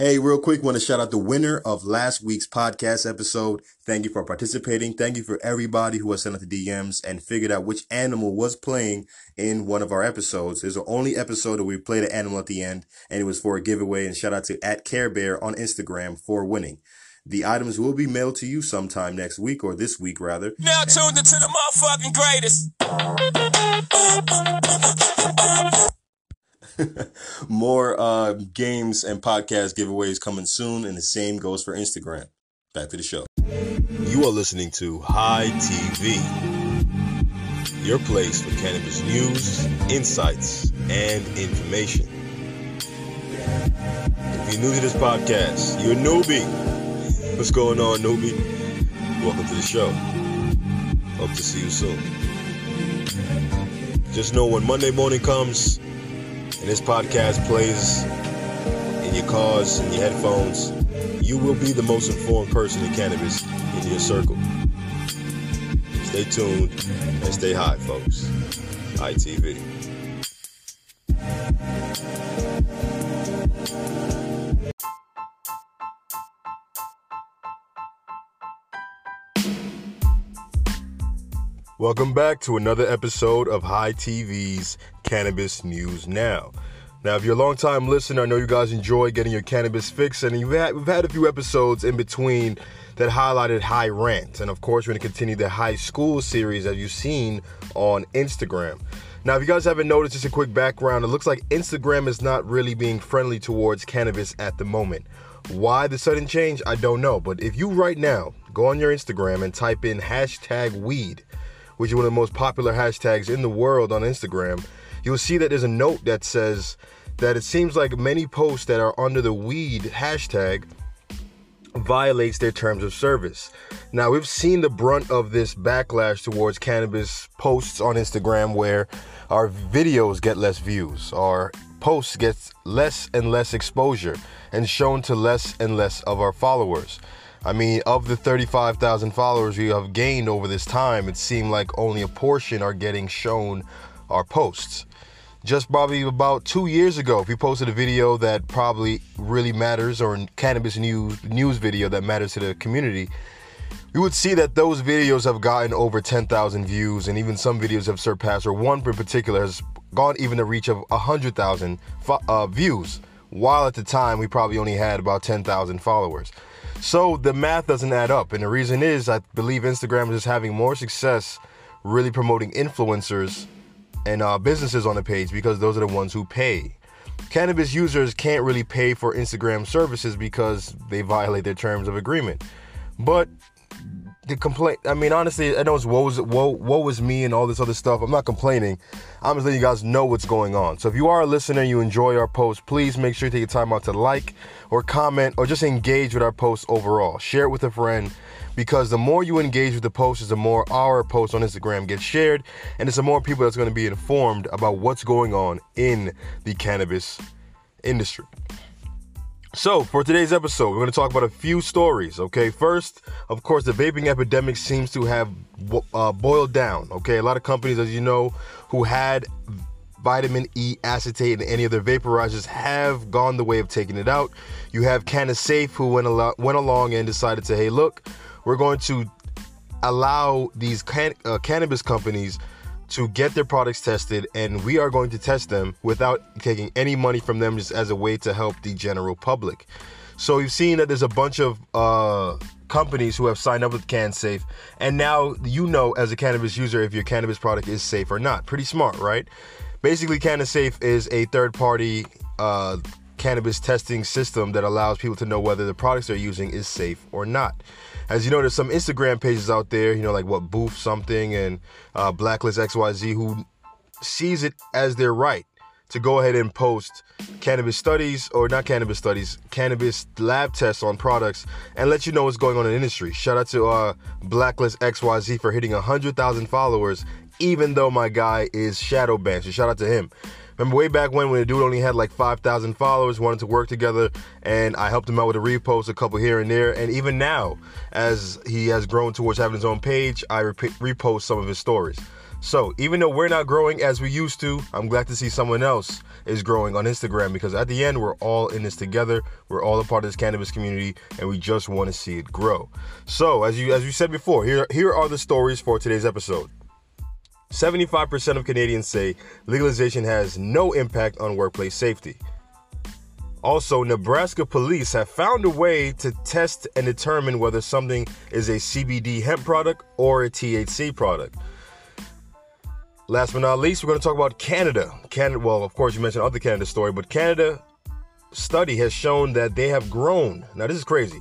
Hey, real quick, want to shout out the winner of last week's podcast episode. Thank you for participating. Thank you for everybody who has sent out the DMs and figured out which animal was playing in one of our episodes. There's the only episode that we played an animal at the end, and it was for a giveaway. And shout out to @CareBear on Instagram for winning. The items will be mailed to you sometime next week, or this week rather. Now tuned into the motherfucking greatest. More games and podcast giveaways coming soon, and the same goes for Instagram. Back to the show. You are listening to High TV, your place for cannabis news, insights, and information. If you're new to this podcast, you're a newbie. What's going on, newbie? Welcome to the show. Hope to see you soon. Just know when Monday morning comes and this podcast plays in your cars and your headphones, you will be the most informed person in cannabis in your circle. Stay tuned and stay high, folks. ITV. Welcome back to another episode of High TV's Cannabis News Now. Now, if you're a long-time listener, I know you guys enjoy getting your cannabis fix, and we've had a few episodes in between that highlighted High Rant, and of course, we're going to continue the High School series that you've seen on Instagram. Now, if you guys haven't noticed, just a quick background, it looks like Instagram is not really being friendly towards cannabis at the moment. Why the sudden change? I don't know, but if you right now go on your Instagram and type in #weed, which is one of the most popular hashtags in the world on Instagram, you'll see that there's a note that says that it seems like many posts that are under the weed hashtag violates their terms of service. Now, we've seen the brunt of this backlash towards cannabis posts on Instagram where our videos get less views, our posts get less and less exposure, and shown to less and less of our followers. I mean, of the 35,000 followers we have gained over this time, it seemed like only a portion are getting shown our posts. Just probably about 2 years ago, we posted a video that probably really matters, or a cannabis news video that matters to the community. You would see that those videos have gotten over 10,000 views, and even some videos have surpassed, or one in particular has gone even the reach of 100,000 views, while at the time we probably only had about 10,000 followers. So the math doesn't add up, and the reason is I believe Instagram is having more success really promoting influencers and businesses on the page, because those are the ones who pay. Cannabis users can't really pay for Instagram services because they violate their terms of agreement. But the complaint, I mean, honestly, I know it's woe is me and all this other stuff. I'm not complaining. I'm just letting you guys know what's going on. So if you are a listener, you enjoy our posts, please make sure you take your time out to like or comment or just engage with our posts overall. Share it with a friend, because the more you engage with the posts, the more our posts on Instagram get shared, and it's the more people that's going to be informed about what's going on in the cannabis industry. So, for today's episode, we're going to talk about a few stories, okay? First, of course, the vaping epidemic seems to have boiled down, okay? A lot of companies, as you know, who had vitamin E acetate and any other vaporizers have gone the way of taking it out. You have CannaSafe, who went along and decided to, hey, look, we're going to allow these cannabis companies to get their products tested, and we are going to test them without taking any money from them, just as a way to help the general public. So you've seen that there's a bunch of companies who have signed up with CanSafe, and now you know as a cannabis user if your cannabis product is safe or not. Pretty smart, right? Basically, CannaSafe is a third-party cannabis testing system that allows people to know whether the products they're using is safe or not. As you know, there's some Instagram pages out there, you know, like what Boof something and Blacklist XYZ, who sees it as their right to go ahead and post cannabis lab tests on products and let you know what's going on in the industry. Shout out to Blacklist XYZ for hitting 100,000 followers, even though my guy is shadow banned. So shout out to him. Remember way back when the dude only had like 5,000 followers, wanted to work together, and I helped him out with a repost, a couple here and there, and even now, as he has grown towards having his own page, I repost some of his stories. So even though we're not growing as we used to, I'm glad to see someone else is growing on Instagram, because at the end, we're all in this together. We're all a part of this cannabis community, and we just want to see it grow. So as you said before, here are the stories for today's episode. 75% of Canadians say legalization has no impact on workplace safety. Also, Nebraska police have found a way to test and determine whether something is a CBD hemp product or a THC product. Last but not least, we're going to talk about Canada. Well, of course, you mentioned other Canada story, but Canada study has shown that they have grown. Now, this is crazy.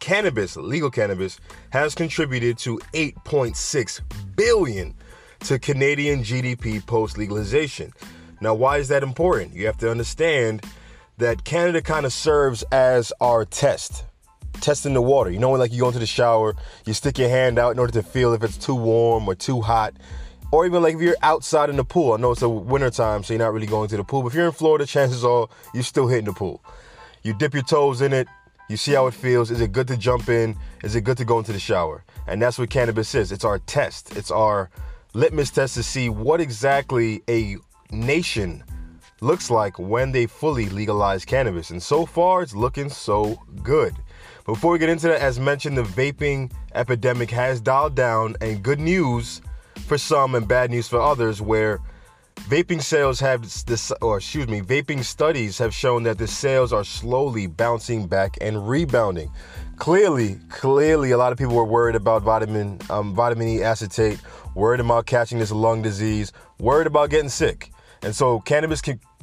Cannabis, legal cannabis, has contributed to $8.6 billion to Canadian GDP post-legalization. Now, why is that important? You have to understand that Canada kind of serves as our test in the water. You know, when like you go into the shower, you stick your hand out in order to feel if it's too warm or too hot. Or even like if you're outside in the pool. I know it's a winter time, so you're not really going to the pool. But if you're in Florida, chances are you're still hitting the pool. You dip your toes in it. You see how it feels. Is it good to jump in? Is it good to go into the shower? And that's what cannabis is. It's our test. It's our litmus test to see what exactly a nation looks like when they fully legalize cannabis. And so far, it's looking so good. Before we get into that, as mentioned, the vaping epidemic has dialed down, and good news for some and bad news for others, where vaping sales vaping studies have shown that the sales are slowly bouncing back and rebounding. Clearly, a lot of people were worried about vitamin E acetate, worried about catching this lung disease, worried about getting sick. And so cannabis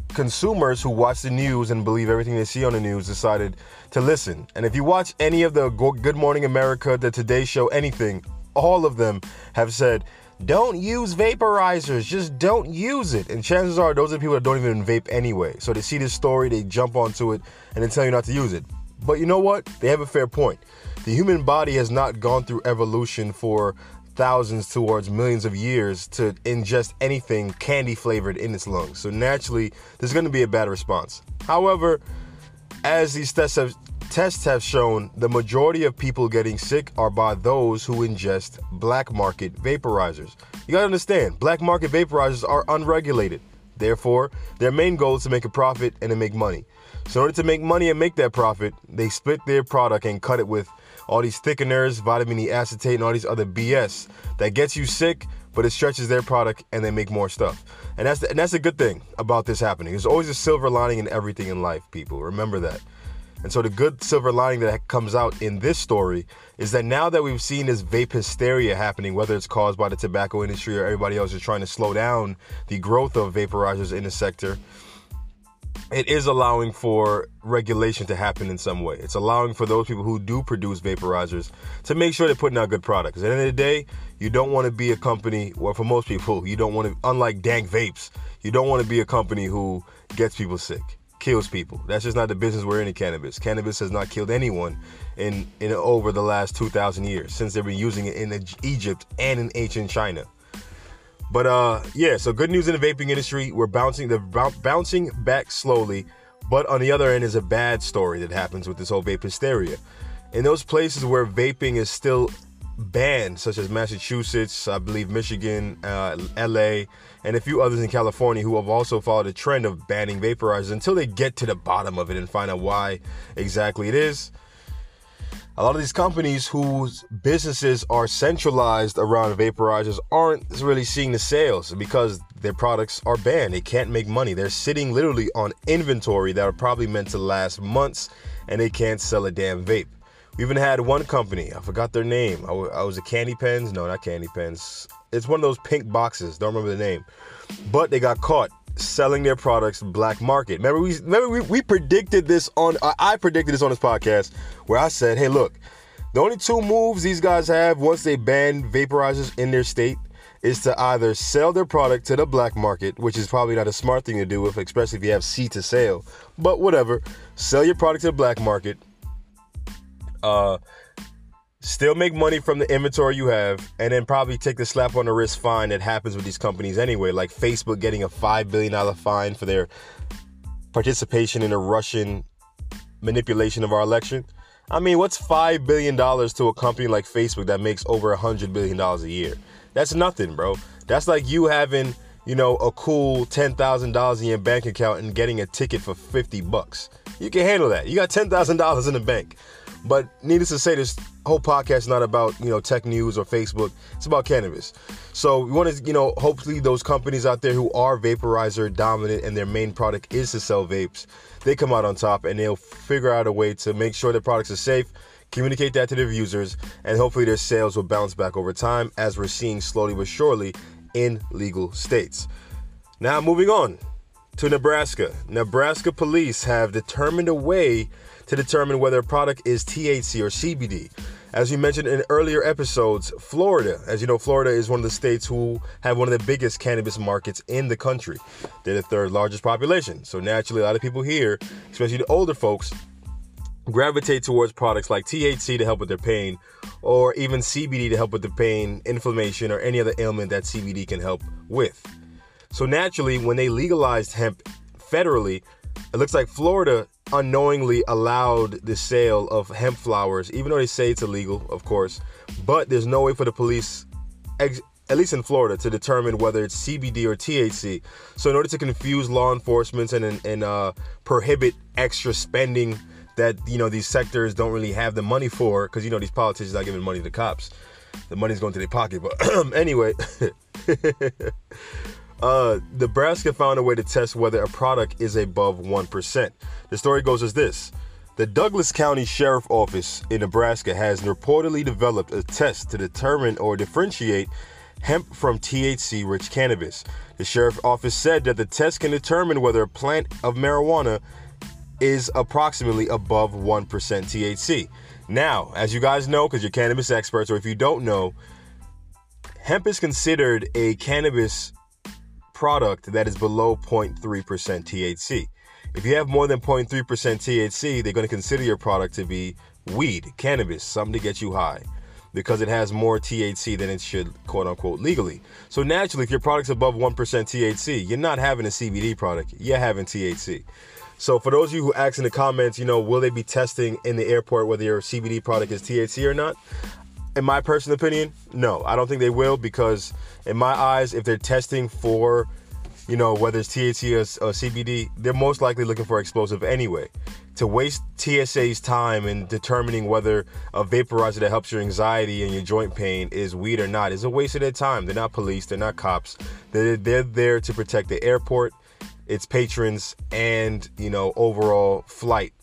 consumers who watch the news and believe everything they see on the news decided to listen. And if you watch any of the Good Morning America, the Today Show, anything, all of them have said, don't use vaporizers, just don't use it. And chances are those are people that don't even vape anyway. So they see this story, they jump onto it, and they tell you not to use it. But you know what? They have a fair point. The human body has not gone through evolution for thousands towards millions of years to ingest anything candy flavored in its lungs. So naturally, there's going to be a bad response. However, as these tests have shown, the majority of people getting sick are by those who ingest black market vaporizers. You gotta understand, black market vaporizers are unregulated. Therefore, their main goal is to make a profit and to make money. So in order to make money and make that profit, they split their product and cut it with all these thickeners, vitamin E acetate, and all these other BS that gets you sick, but it stretches their product and they make more stuff. And that's a good thing about this happening. There's always a silver lining in everything in life, people. Remember that. And so the good silver lining that comes out in this story is that now that we've seen this vape hysteria happening, whether it's caused by the tobacco industry or everybody else who's trying to slow down the growth of vaporizers in the sector, it is allowing for regulation to happen in some way. It's allowing for those people who do produce vaporizers to make sure they're putting out good products. At the end of the day, you don't want to be a company, well, for most people, you don't want to, unlike Dank Vapes, you don't want to be a company who gets people sick, kills people. That's just not the business we're in cannabis. Cannabis has not killed anyone in over the last 2,000 years since they've been using it in Egypt and in ancient China. But so good news in the vaping industry. We're bouncing back slowly, but on the other end is a bad story that happens with this whole vape hysteria. In those places where vaping is still banned, such as Massachusetts, I believe Michigan, LA, and a few others in California who have also followed a trend of banning vaporizers until they get to the bottom of it and find out why exactly it is. A lot of these companies whose businesses are centralized around vaporizers aren't really seeing the sales because their products are banned. They can't make money. They're sitting literally on inventory that are probably meant to last months, and they can't sell a damn vape. We even had one company, I forgot their name. I was a Candy Pens. No, not Candy Pens. It's one of those pink boxes. Don't remember the name. But they got caught selling their products black market. Remember we predicted this on. I predicted this on this podcast where I said, hey, look, the only two moves these guys have once they ban vaporizers in their state is to either sell their product to the black market, which is probably not a smart thing to do, especially if you have seed to sale. But whatever, sell your product to the black market. Still make money from the inventory you have, and then probably take the slap on the wrist fine that happens with these companies anyway, like Facebook getting a $5 billion fine for their participation in the Russian manipulation of our election. I mean, what's $5 billion to a company like Facebook that makes over $100 billion a year? That's nothing, bro. That's like you having, you know, a cool $10,000 in your bank account and getting a ticket for $50. You can handle that. You got $10,000 in the bank. But needless to say, this whole podcast is not about, you know, tech news or Facebook. It's about cannabis. So we want to, you know, hopefully those companies out there who are vaporizer dominant and their main product is to sell vapes, they come out on top and they'll figure out a way to make sure their products are safe, communicate that to their users, and hopefully their sales will bounce back over time, as we're seeing slowly but surely in legal states. Now moving on to Nebraska. Nebraska police have determined a way to determine whether a product is THC or CBD. As we mentioned in earlier episodes, Florida, as you know, Florida is one of the states who have one of the biggest cannabis markets in the country. They're the third largest population. So naturally, a lot of people here, especially the older folks, gravitate towards products like THC to help with their pain, or even CBD to help with the pain, inflammation, or any other ailment that CBD can help with. So naturally, when they legalized hemp federally, it looks like Florida unknowingly allowed the sale of hemp flowers, even though they say it's illegal, of course, but there's no way for the police, at least in Florida, to determine whether it's CBD or THC. So in order to confuse law enforcement and prohibit extra spending that, you know, these sectors don't really have the money for, because, you know, these politicians are giving money to the cops. The money's going to their pocket, but anyway. Nebraska found a way to test whether a product is above 1%. The story goes as this. The Douglas County Sheriff's Office in Nebraska has reportedly developed a test to determine or differentiate hemp from THC-rich cannabis. The Sheriff's Office said that the test can determine whether a plant of marijuana is approximately above 1% THC. Now, as you guys know, because you're cannabis experts, or if you don't know, hemp is considered a cannabis product that is below 0.3% THC. If you have more than 0.3% THC, they're going to consider your product to be weed, cannabis, something to get you high, because it has more THC than it should, quote unquote, legally. So naturally, if your product's above 1% THC, you're not having a CBD product, you're having THC. So for those of you who ask in the comments, you know, will they be testing in the airport whether your CBD product is THC or not? In my personal opinion, no, I don't think they will, because in my eyes, if they're testing for, you know, whether it's THC or CBD, they're most likely looking for explosive anyway. To waste TSA's time in determining whether a vaporizer that helps your anxiety and your joint pain is weed or not is a waste of their time. They're not police, they're not cops. They're there to protect the airport, its patrons, and, you know, overall flight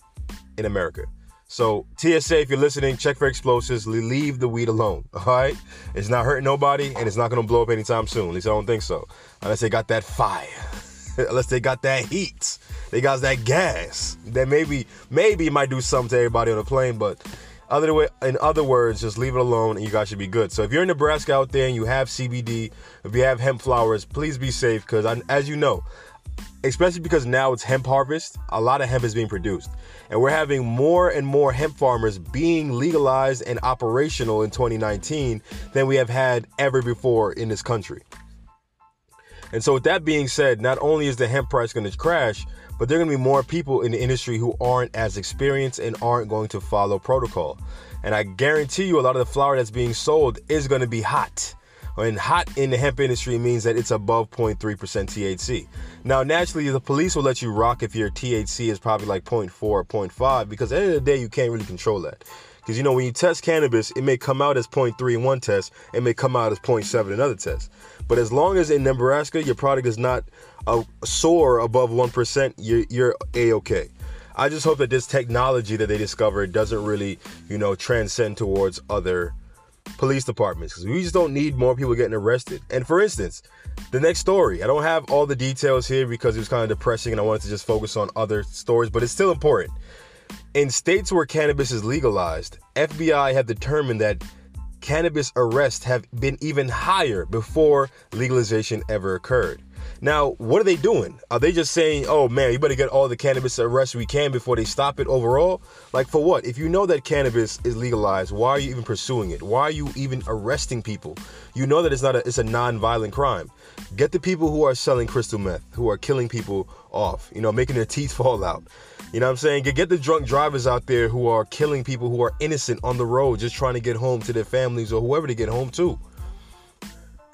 in America. So TSA, if you're listening, check for explosives. Leave the weed alone, all right? It's not hurting nobody, and it's not going to blow up anytime soon. At least I don't think so. Unless they got that fire. Unless they got that heat. They got that gas. Then maybe it might do something to everybody on the plane, but in other words, just leave it alone, and you guys should be good. So if you're in Nebraska out there and you have CBD, if you have hemp flowers, please be safe, because as you know, especially because now it's hemp harvest, a lot of hemp is being produced. And we're having more and more hemp farmers being legalized and operational in 2019 than we have had ever before in this country. And so with that being said, not only is the hemp price going to crash, but there are going to be more people in the industry who aren't as experienced and aren't going to follow protocol. And I guarantee you a lot of the flower that's being sold is going to be hot. And hot in the hemp industry means that it's above 0.3% THC. Now, naturally, the police will let you rock if your THC is probably like 0.4 or 0.5, because at the end of the day, you can't really control that. Because, you know, when you test cannabis, it may come out as 0.3 in one test, it may come out as 0.7 in another test. But as long as in Nebraska, your product is not soar above 1%, you're A-okay. I just hope that this technology that they discovered doesn't really, you know, transcend towards other police departments, because we just don't need more people getting arrested. And for instance, the next story, I don't have all the details here because it was kind of depressing and I wanted to just focus on other stories, but it's still important. In states where cannabis is legalized, FBI have determined that cannabis arrests have been even higher before legalization ever occurred. Now, what are they doing? Are they just saying, oh man, you better get all the cannabis arrests we can before they stop it overall? Like, for what? If you know that cannabis is legalized, why are you even pursuing it? Why are you even arresting people? You know that it's a non-violent crime. Get the people who are selling crystal meth, who are killing people off, you know, making their teeth fall out. You know what I'm saying? Get the drunk drivers out there who are killing people who are innocent on the road, just trying to get home to their families or whoever to get home to.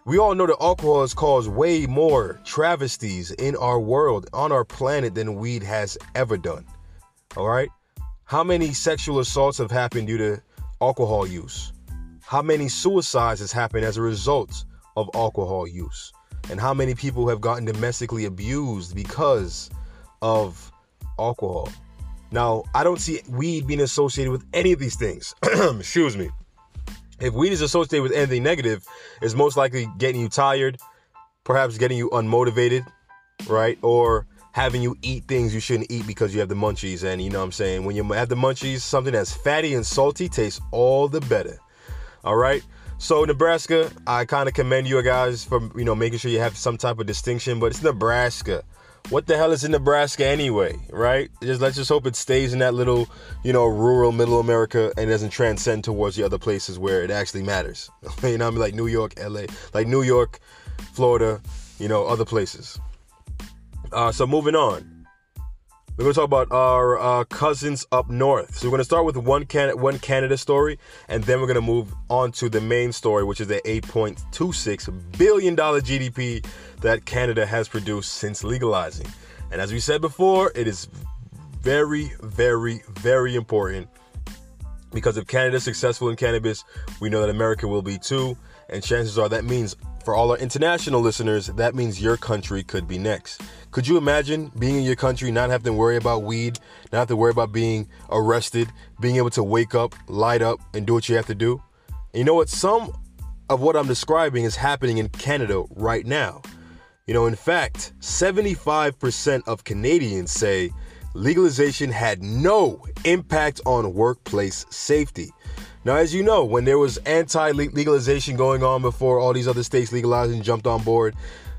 We all know that alcohol has caused way more travesties in our world, on our planet, than weed has ever done. All right? How many sexual assaults have happened due to alcohol use? How many suicides has happened as a result of alcohol use? And how many people have gotten domestically abused because of alcohol? Now, I don't see weed being associated with any of these things. Excuse me. If weed is associated with anything negative, it's most likely getting you tired, perhaps getting you unmotivated, right? Or having you eat things you shouldn't eat because you have the munchies. And you know what I'm saying? When you have the munchies, something that's fatty and salty tastes all the better. All right? So Nebraska, I kind of commend you guys for, you know, making sure you have some type of distinction, but it's Nebraska. What the hell is in Nebraska anyway, right? Let's just hope it stays in that little, you know, rural middle America and doesn't transcend towards the other places where it actually matters. You know what I mean? Like New York, LA, like New York, Florida, you know, other places. So moving on, we're going to talk about our cousins up north. So we're going to start with one Canada story, and then we're going to move on to the main story, which is the $8.26 billion GDP that Canada has produced since legalizing. And as we said before, it is very, very, very important, because if Canada is successful in cannabis, we know that America will be too. And chances are that means, for all our international listeners, that means your country could be next. Could you imagine being in your country, not having to worry about weed, not have to worry about being arrested, being able to wake up, light up, and do what you have to do? And you know what? Some of what I'm describing is happening in Canada right now. You know, in fact, 75% of Canadians say legalization had no impact on workplace safety. Now, as you know, when there was anti-legalization going on before all these other states legalized and jumped on board,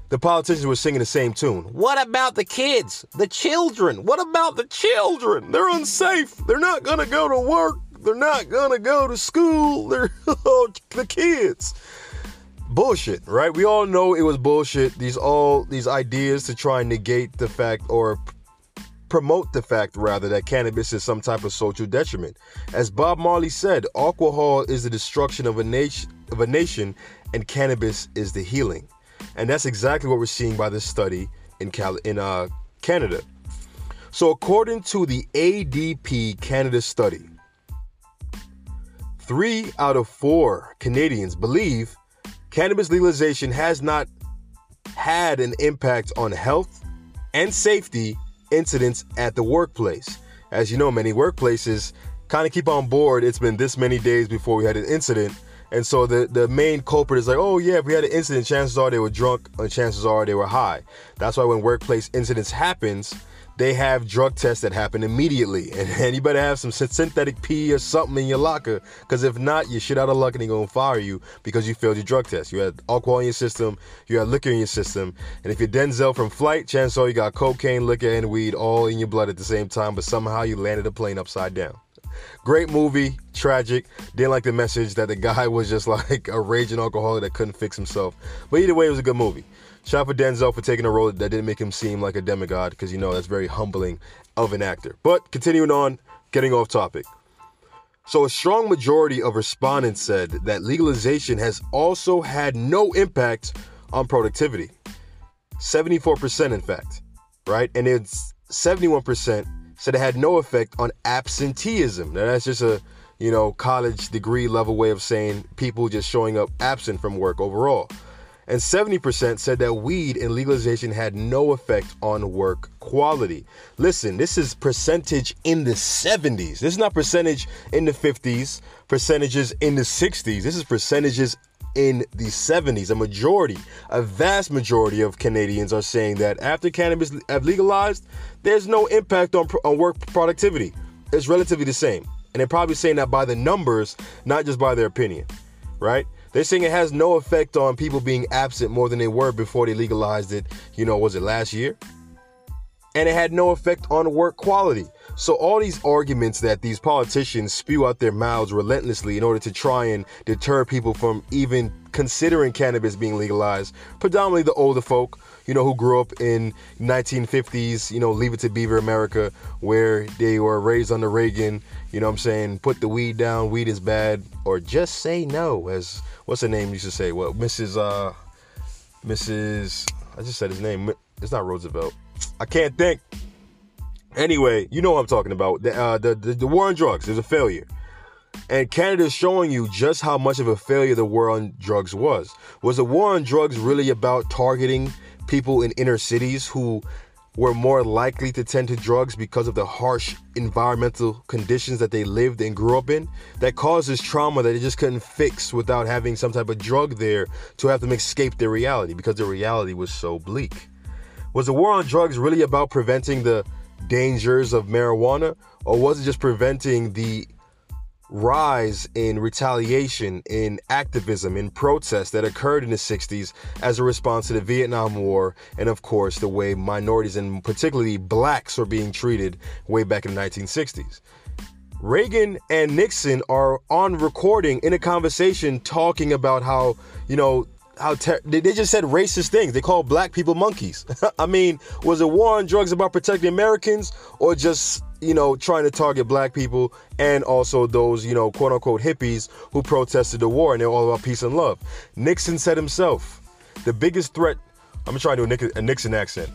the politicians were singing the same tune. What about the kids? The children? What about the children? They're unsafe. They're not going to go to work. They're not going to go to school. They're the kids. Bullshit, right? We all know it was bullshit. These ideas to try and negate the fact, or promote the fact rather, that cannabis is some type of social detriment. As Bob Marley said, alcohol is the destruction of a nation, and cannabis is the healing. And that's exactly what we're seeing by this study in Canada. So according to the ADP Canada study, 3 out of 4 Canadians believe cannabis legalization has not had an impact on health and safety incidents at the workplace. As you know, many workplaces kind of keep on board. It's been this many days before we had an incident. And so the main culprit is like, oh yeah, if we had an incident, chances are they were drunk, and chances are they were high. That's why when workplace incidents happens, they have drug tests that happen immediately. And you better have some synthetic pee or something in your locker, because if not, you're shit out of luck and they're going to fire you because you failed your drug test. You had alcohol in your system, you had liquor in your system, and if you're Denzel from Flight, chances are you got cocaine, liquor, and weed all in your blood at the same time, but somehow you landed a plane upside down. Great movie, tragic. Didn't like the message that the guy was just like a raging alcoholic that couldn't fix himself. But either way, it was a good movie. Shout out for Denzel for taking a role that didn't make him seem like a demigod, because you know that's very humbling of an actor. But continuing on, getting off topic. So a strong majority of respondents said that legalization has also had no impact on productivity. 74% in fact, right? And it's 71%. Said it had no effect on absenteeism. Now that's just a, you know, college degree level way of saying people just showing up absent from work overall. And 70% said that weed and legalization had no effect on work quality. Listen, this is percentage in the 70s. This is not percentage in the 50s, percentages in the 60s. This is percentages in the 70s. A vast majority of Canadians are saying that after cannabis have legalized, there's no impact on work productivity. It's relatively the same. And they're probably saying that by the numbers, not just by their opinion, right? They're saying it has no effect on people being absent more than they were before they legalized it, you know, was it last year? And it had no effect on work quality. So all these arguments that these politicians spew out their mouths relentlessly in order to try and deter people from even considering cannabis being legalized, predominantly the older folk, you know, who grew up in 1950s, you know, Leave It to Beaver America, where they were raised under Reagan, you know what I'm saying, put the weed down, weed is bad, or just say no, as, what's her name used to say, what, Mrs., Mrs. I just said his name. It's not Roosevelt. I can't think. Anyway, you know what I'm talking about. The war on drugs is a failure. And Canada's showing you just how much of a failure the war on drugs was. Was the war on drugs really about targeting people in inner cities who were more likely to tend to drugs because of the harsh environmental conditions that they lived and grew up in, that causes trauma that they just couldn't fix without having some type of drug there to have them escape their reality because their reality was so bleak? Was the war on drugs really about preventing the dangers of marijuana, or was it just preventing the rise in retaliation, in activism, in protest that occurred in the 60s as a response to the Vietnam War, and of course the way minorities and particularly blacks were being treated way back in the 1960s? Reagan and Nixon are on recording in a conversation talking about how, you know, they just said racist things. They call black people monkeys. I mean, was the war on drugs about protecting Americans, or just, you know, trying to target black people and also those, you know, quote unquote hippies who protested the war and they're all about peace and love? Nixon said himself, the biggest threat, I'm trying to do a Nixon accent.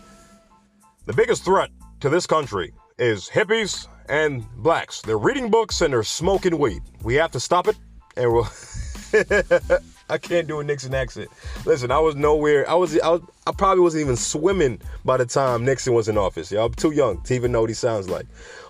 The biggest threat to this country is hippies and blacks. They're reading books and they're smoking weed. We have to stop it, and we'll... I can't do a Nixon accent. Listen, I was nowhere. I probably wasn't even swimming by the time Nixon was in office. Yeah, I'm too young to even know what he sounds like.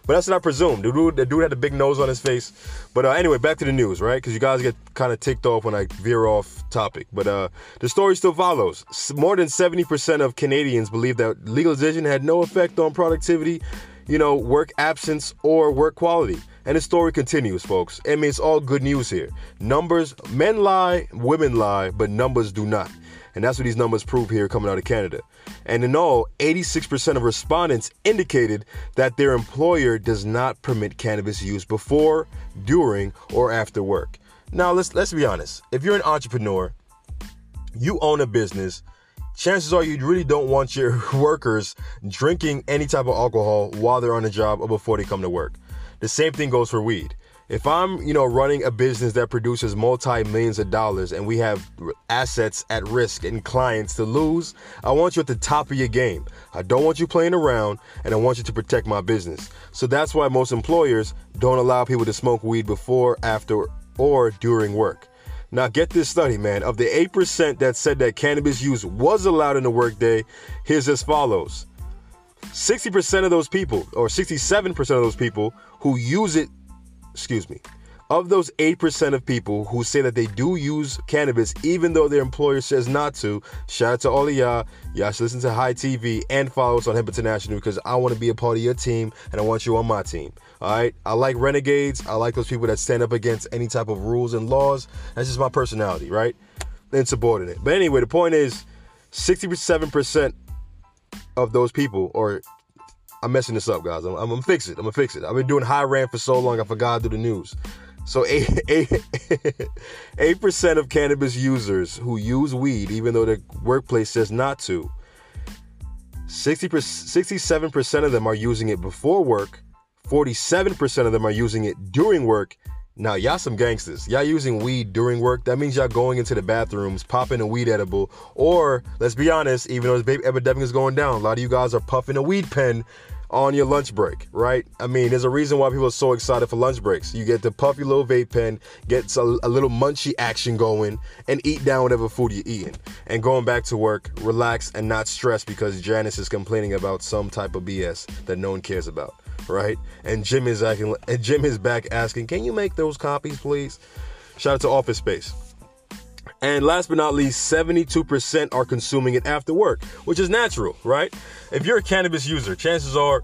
But that's what I presume. The dude had a big nose on his face. But anyway, back to the news, right? Because you guys get kind of ticked off when I veer off topic. But the story still follows. More than 70% of Canadians believe that legalization had no effect on productivity, you know, work absence, or work quality. And the story continues, folks. I mean, it's all good news here. Numbers, men lie, women lie, but numbers do not. And that's what these numbers prove here coming out of Canada. And in all, 86% of respondents indicated that their employer does not permit cannabis use before, during, or after work. Now, let's be honest. If you're an entrepreneur, you own a business, chances are you really don't want your workers drinking any type of alcohol while they're on the job or before they come to work. The same thing goes for weed. If I'm, you know, running a business that produces multi-millions of dollars and we have assets at risk and clients to lose, I want you at the top of your game. I don't want you playing around, and I want you to protect my business. So that's why most employers don't allow people to smoke weed before, after, or during work. Now get this study, man. Of the 8% that said that cannabis use was allowed in the workday, here's as follows. 60% of those people, or 67% of those people who use it, of those 8% of people who say that they do use cannabis even though their employer says not to, shout out to all of y'all. Y'all should listen to High TV and follow us on Hemp International, because I want to be a part of your team and I want you on my team. All right? I like renegades. I like those people that stand up against any type of rules and laws. That's just my personality, right? Insubordinate. But anyway, the point is 67% of those people, or I'm messing this up, guys. I'm gonna fix it. I've been doing high rant for so long, I forgot to do the news. So 8% of cannabis users who use weed, even though the workplace says not to, 67% of them are using it before work. 47% of them are using it during work. Now, y'all some gangsters. Y'all using weed during work. That means y'all going into the bathrooms, popping a weed edible. Or, let's be honest, even though this epidemic is going down, a lot of you guys are puffing a weed pen on your lunch break, right? I mean, there's a reason why people are so excited for lunch breaks. You get to puff your little vape pen, get a little munchy action going, and eat down whatever food you're eating. And going back to work, relax and not stress, because Janice is complaining about some type of BS that no one cares about. Right? And Jim is back asking, can you make those copies, please? Shout out to Office Space. And last but not least, 72% are consuming it after work, which is natural, right? If you're a cannabis user, chances are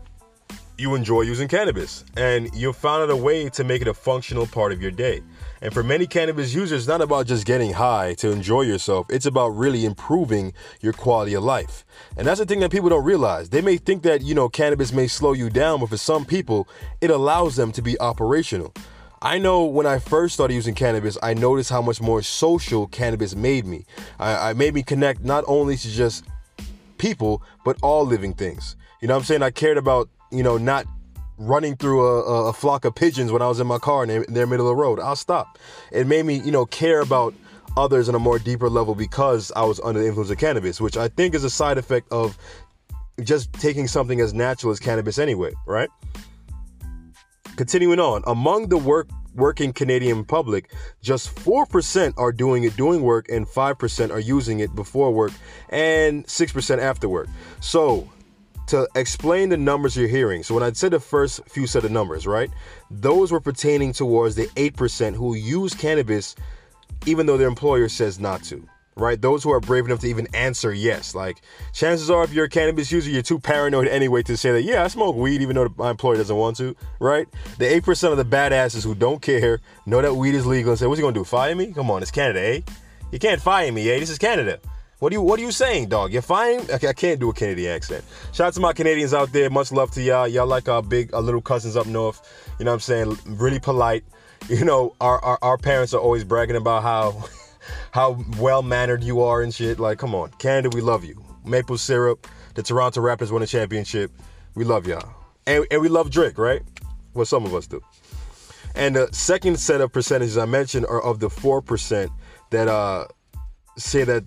you enjoy using cannabis and you've found out a way to make it a functional part of your day. And for many cannabis users, it's not about just getting high to enjoy yourself. It's about really improving your quality of life. And that's the thing that people don't realize. They may think that, you know, cannabis may slow you down, but for some people, it allows them to be operational. I know when I first started using cannabis, I noticed how much more social cannabis made me. I made me connect not only to just people, but all living things. You know what I'm saying? I cared about, you know, not running through a flock of pigeons when I was in my car in their middle of the road. I'll stop. It made me, you know, care about others on a more deeper level because I was under the influence of cannabis, which I think is a side effect of just taking something as natural as cannabis anyway, right? Continuing on, among the working Canadian public, just 4% are doing work, and 5% are using it before work, and 6% after work. So to explain the numbers you're hearing, so when I said the first few set of numbers, right, those were pertaining towards the 8% who use cannabis even though their employer says not to, right? Those who are brave enough to even answer yes. Like, chances are if you're a cannabis user, you're too paranoid anyway to say that, yeah, I smoke weed even though my employer doesn't want to, right? The 8% of the badasses who don't care, know that weed is legal, and say, what's he gonna do, fire me? Come on, it's Canada, eh? You can't fire me, eh? This is Canada. What are you saying, dog? You're fine? Okay, I can't do a Canadian accent. Shout out to my Canadians out there. Much love to y'all. Y'all like our little cousins up north. You know what I'm saying? Really polite. You know, our parents are always bragging about how well-mannered you are and shit. Like, come on. Canada, we love you. Maple syrup. The Toronto Raptors won a championship. We love y'all. And we love Drake, right? Well, some of us do. And the second set of percentages I mentioned are of the 4% that say that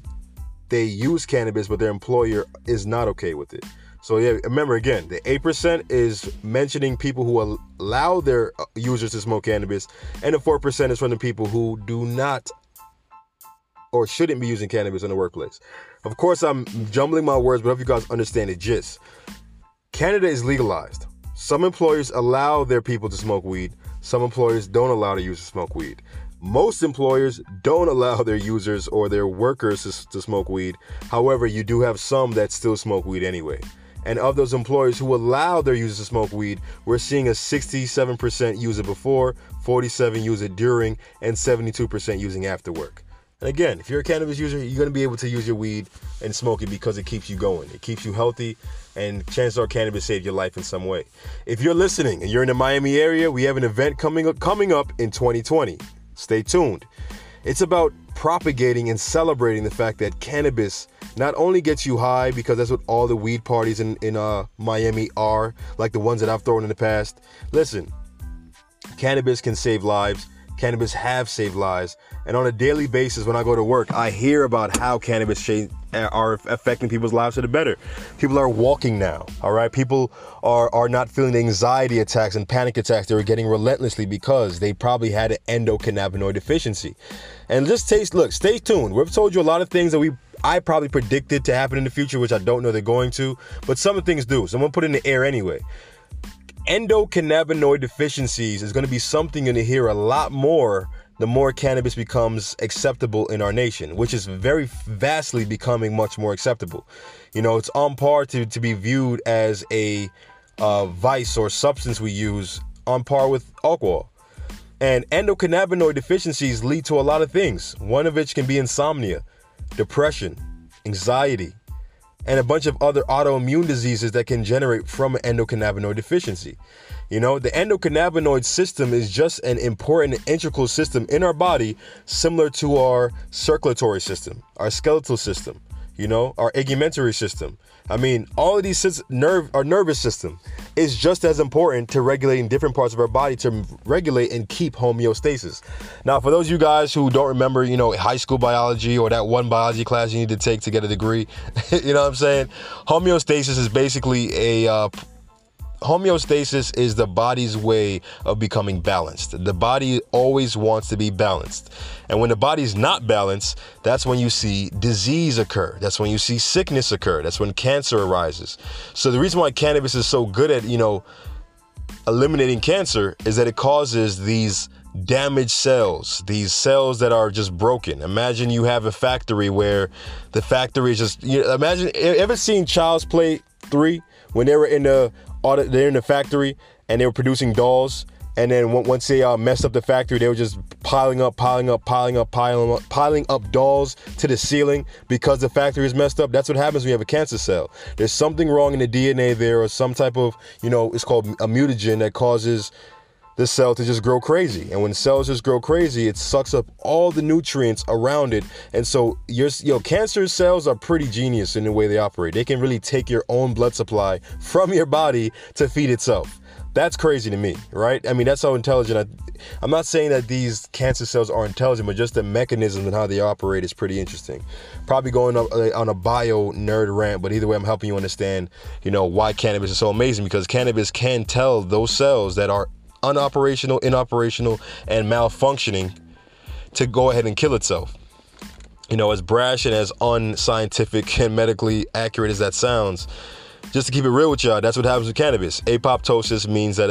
they use cannabis, but their employer is not okay with it. So yeah, remember again, the 8% is mentioning people who allow their users to smoke cannabis, and the 4% is from the people who do not or shouldn't be using cannabis in the workplace. Of course, I'm jumbling my words, but I hope you guys understand the gist. Canada is legalized. Some employers allow their people to smoke weed. Some employers don't allow their users to smoke weed. Most employers don't allow their users or their workers to smoke weed. However, you do have some that still smoke weed anyway. And of those employers who allow their users to smoke weed, we're seeing a 67% use it before, 47% use it during, and 72% using after work. And again, if you're a cannabis user, you're going to be able to use your weed and smoke it because it keeps you going. It keeps you healthy, and chances are cannabis saved your life in some way. If you're listening and you're in the Miami area, we have an event coming up in 2020. Stay tuned. It's about propagating and celebrating the fact that cannabis not only gets you high, because that's what all the weed parties in Miami are, like the ones that I've thrown in the past. Listen, cannabis can save lives. Cannabis have saved lives. And on a daily basis, when I go to work, I hear about how cannabis are affecting people's lives for the better. People are walking now, all right? People are not feeling the anxiety attacks and panic attacks they were getting relentlessly because they probably had an endocannabinoid deficiency. And just stay tuned. We've told you a lot of things that I probably predicted to happen in the future, which I don't know they're going to, but some of the things do. So I'm going to put it in the air anyway. Endocannabinoid deficiencies is going to be something you're going to hear a lot more the more cannabis becomes acceptable in our nation, which is very vastly becoming much more acceptable. You know, it's on par to be viewed as a vice or substance we use on par with alcohol. And endocannabinoid deficiencies lead to a lot of things, one of which can be insomnia, depression, anxiety, and a bunch of other autoimmune diseases that can generate from endocannabinoid deficiency. You know, the endocannabinoid system is just an important integral system in our body, similar to our circulatory system, our skeletal system, you know, our integumentary system. I mean, all of these our nervous system is just as important to regulating different parts of our body to regulate and keep homeostasis. Now, for those of you guys who don't remember, you know, high school biology or that one biology class you need to take to get a degree, you know what I'm saying? Homeostasis is basically homeostasis is the body's way of becoming balanced. The body always wants to be balanced. And when the body's not balanced, that's when you see disease occur. That's when you see sickness occur. That's when cancer arises. So the reason why cannabis is so good at, you know, eliminating cancer is that it causes these damaged cells, these cells that are just broken. Imagine you have a factory where the factory is just, you know, imagine, ever seen Child's Play 3 when they were in the factory and they were producing dolls, and then once they messed up the factory, they were just piling up dolls to the ceiling because the factory is messed up. That's what happens when you have a cancer cell. There's something wrong in the DNA there, or some type of, you know, it's called a mutagen that causes the cell to just grow crazy. And when cells just grow crazy, it sucks up all the nutrients around it. And so your cancer cells are pretty genius in the way they operate. They can really take your own blood supply from your body to feed itself. That's crazy to me, right? I mean, that's how intelligent. I'm not saying that these cancer cells are intelligent, but just the mechanism and how they operate is pretty interesting. Probably going on a bio nerd rant, but either way, I'm helping you understand, you know, why cannabis is so amazing, because cannabis can tell those cells that are unoperational, inoperational, and malfunctioning to go ahead and kill itself. You know, as brash and as unscientific and medically accurate as that sounds, just to keep it real with y'all, that's what happens with cannabis. Apoptosis means that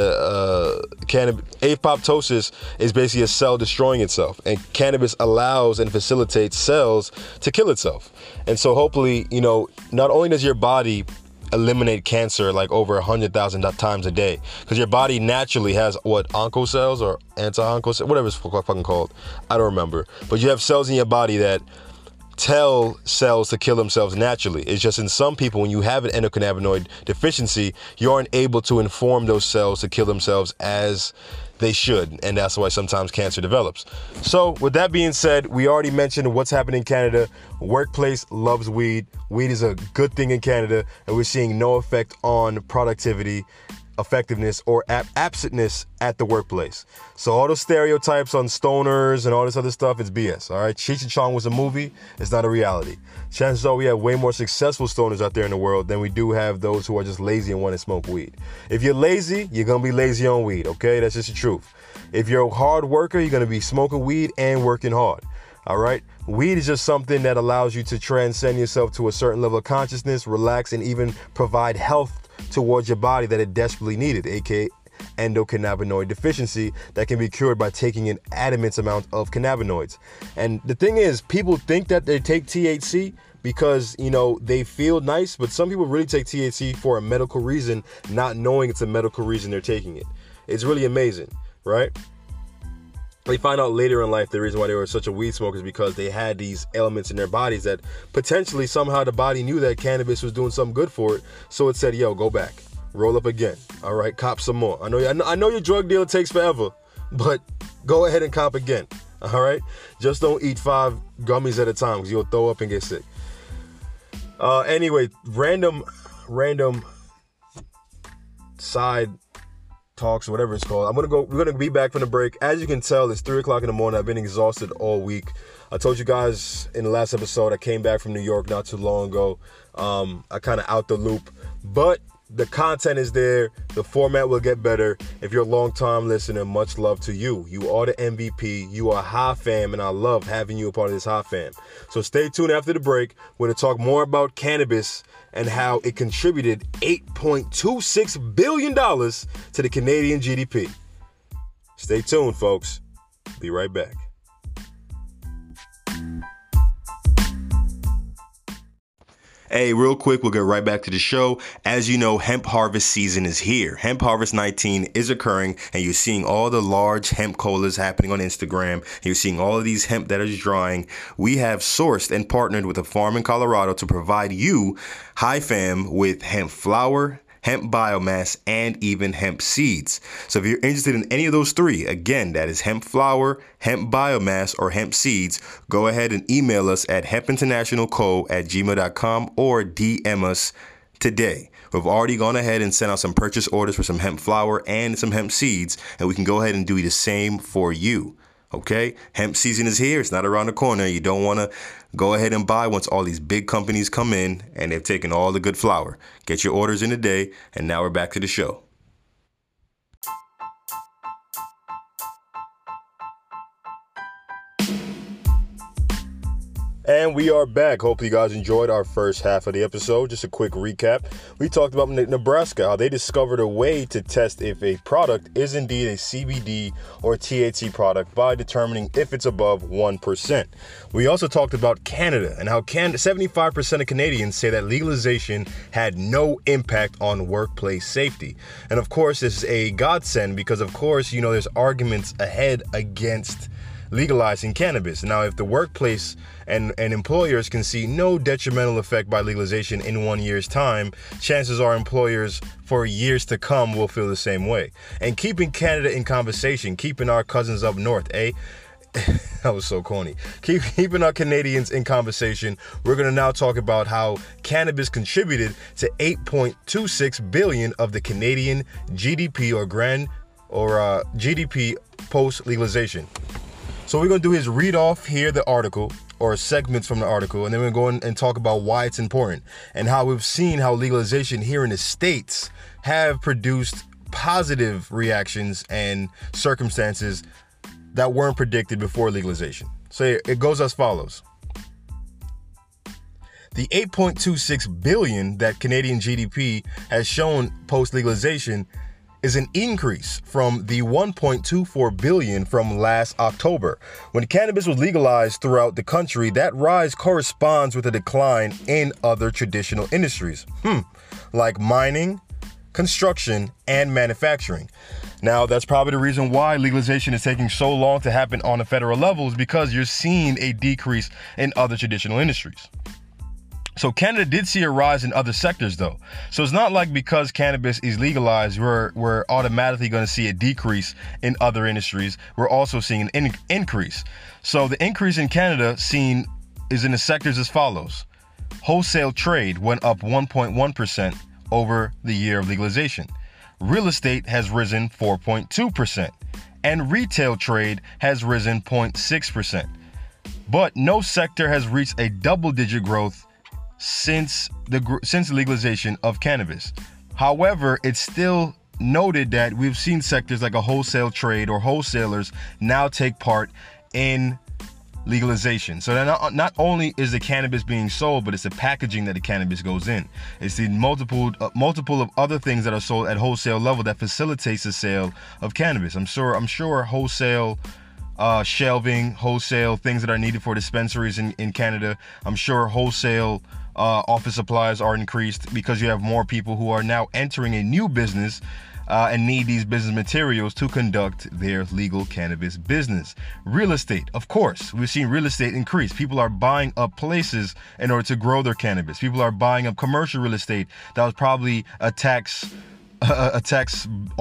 apoptosis is basically a cell destroying itself, and cannabis allows and facilitates cells to kill itself. And so hopefully, you know, not only does your body eliminate cancer like over 100,000 times a day, because your body naturally has what, oncocells or anti-oncocells, whatever it's fucking called, I don't remember, but you have cells in your body that tell cells to kill themselves naturally. It's just in some people, when you have an endocannabinoid deficiency, you aren't able to inform those cells to kill themselves as they should, and that's why sometimes cancer develops. So with that being said, we already mentioned what's happening in Canada. Workplace loves weed. Weed is a good thing in Canada, and we're seeing no effect on productivity, effectiveness, or absentness at the workplace. So all those stereotypes on stoners and all this other stuff, it's BS, all right? Cheech and Chong was a movie. It's not a reality. Chances are we have way more successful stoners out there in the world than we do have those who are just lazy and want to smoke weed. If you're lazy, you're going to be lazy on weed, okay? That's just the truth. If you're a hard worker, you're going to be smoking weed and working hard, all right? Weed is just something that allows you to transcend yourself to a certain level of consciousness, relax, and even provide health towards your body that it desperately needed, aka endocannabinoid deficiency, that can be cured by taking an adamant amount of cannabinoids. And the thing is, people think that they take THC because, you know, they feel nice, but some people really take THC for a medical reason, not knowing it's a medical reason they're taking it. It's really amazing, right? They find out later in life the reason why they were such a weed smoker is because they had these elements in their bodies that potentially somehow the body knew that cannabis was doing something good for it, so it said, yo, go back, roll up again, all right, cop some more. I know your drug deal takes forever, but go ahead and cop again, all right? Just don't eat 5 gummies at a time because you'll throw up and get sick. Anyway, random side talks or whatever it's called. We're gonna be back from the break. As you can tell, it's 3:00 in the morning. I've been exhausted all week. I told you guys in the last episode I came back from New York not too long ago. I kind of out the loop, but the content is there. The format will get better. If you're a long-time listener, much love to you. You are the MVP. You are High Fam, and I love having you a part of this High Fam. So stay tuned after the break. We're going to talk more about cannabis and how it contributed $8.26 billion to the Canadian GDP. Stay tuned, folks. Be right back. Hey, real quick, we'll get right back to the show. As you know, hemp harvest season is here. Hemp Harvest 19 is occurring, and you're seeing all the large hemp colas happening on Instagram. You're seeing all of these hemp that is drying. We have sourced and partnered with a farm in Colorado to provide you, High Fam, with hemp flour, hemp biomass, and even hemp seeds. So if you're interested in any of those three, again, that is hemp flour, hemp biomass, or hemp seeds, go ahead and email us at hempinternationalco@gmail.com or DM us today. We've already gone ahead and sent out some purchase orders for some hemp flour and some hemp seeds, and we can go ahead and do the same for you. Okay, hemp season is here. It's not around the corner. You don't want to go ahead and buy once all these big companies come in and they've taken all the good flour. Get your orders in today. And now we're back to the show. And we are back. Hopefully you guys enjoyed our first half of the episode. Just a quick recap. We talked about Nebraska, how they discovered a way to test if a product is indeed a CBD or THC product by determining if it's above 1%. We also talked about Canada and how 75% of Canadians say that legalization had no impact on workplace safety. And of course, this is a godsend because, of course, you know, there's arguments ahead against legalizing cannabis. Now, if the workplace and employers can see no detrimental effect by legalization in 1 year's time, chances are employers for years to come will feel the same way. And keeping Canada in conversation, keeping our cousins up north, That was so corny. Keeping our Canadians in conversation, we're going to now talk about how cannabis contributed to 8.26 billion of the Canadian GDP GDP post-legalization. So what we're going to do is read off here the article, or segments from the article, and then we're going to go in and talk about why it's important and how we've seen how legalization here in the States have produced positive reactions and circumstances that weren't predicted before legalization. So it goes as follows. The 8.26 billion that Canadian GDP has shown post-legalization is an increase from the 1.24 billion from last October. When cannabis was legalized throughout the country, that rise corresponds with a decline in other traditional industries, like mining, construction, and manufacturing. Now, that's probably the reason why legalization is taking so long to happen on the federal level, is because you're seeing a decrease in other traditional industries. So Canada did see a rise in other sectors, though. So it's not like because cannabis is legalized, we're automatically going to see a decrease in other industries. We're also seeing an increase. So the increase in Canada seen is in the sectors as follows. Wholesale trade went up 1.1% over the year of legalization. Real estate has risen 4.2%, and retail trade has risen 0.6%. But no sector has reached a double-digit growth since legalization of cannabis. However, it's still noted that we've seen sectors like a wholesale trade or wholesalers now take part in legalization. So not only is the cannabis being sold, but it's the packaging that the cannabis goes in. It's the multiple of other things that are sold at wholesale level that facilitates the sale of cannabis. I'm sure wholesale shelving, wholesale things that are needed for dispensaries in Canada. I'm sure wholesale office supplies are increased because you have more people who are now entering a new business and need these business materials to conduct their legal cannabis business. Real estate, of course, we've seen real estate increase. People are buying up places in order to grow their cannabis. People are buying up commercial real estate that was probably a tax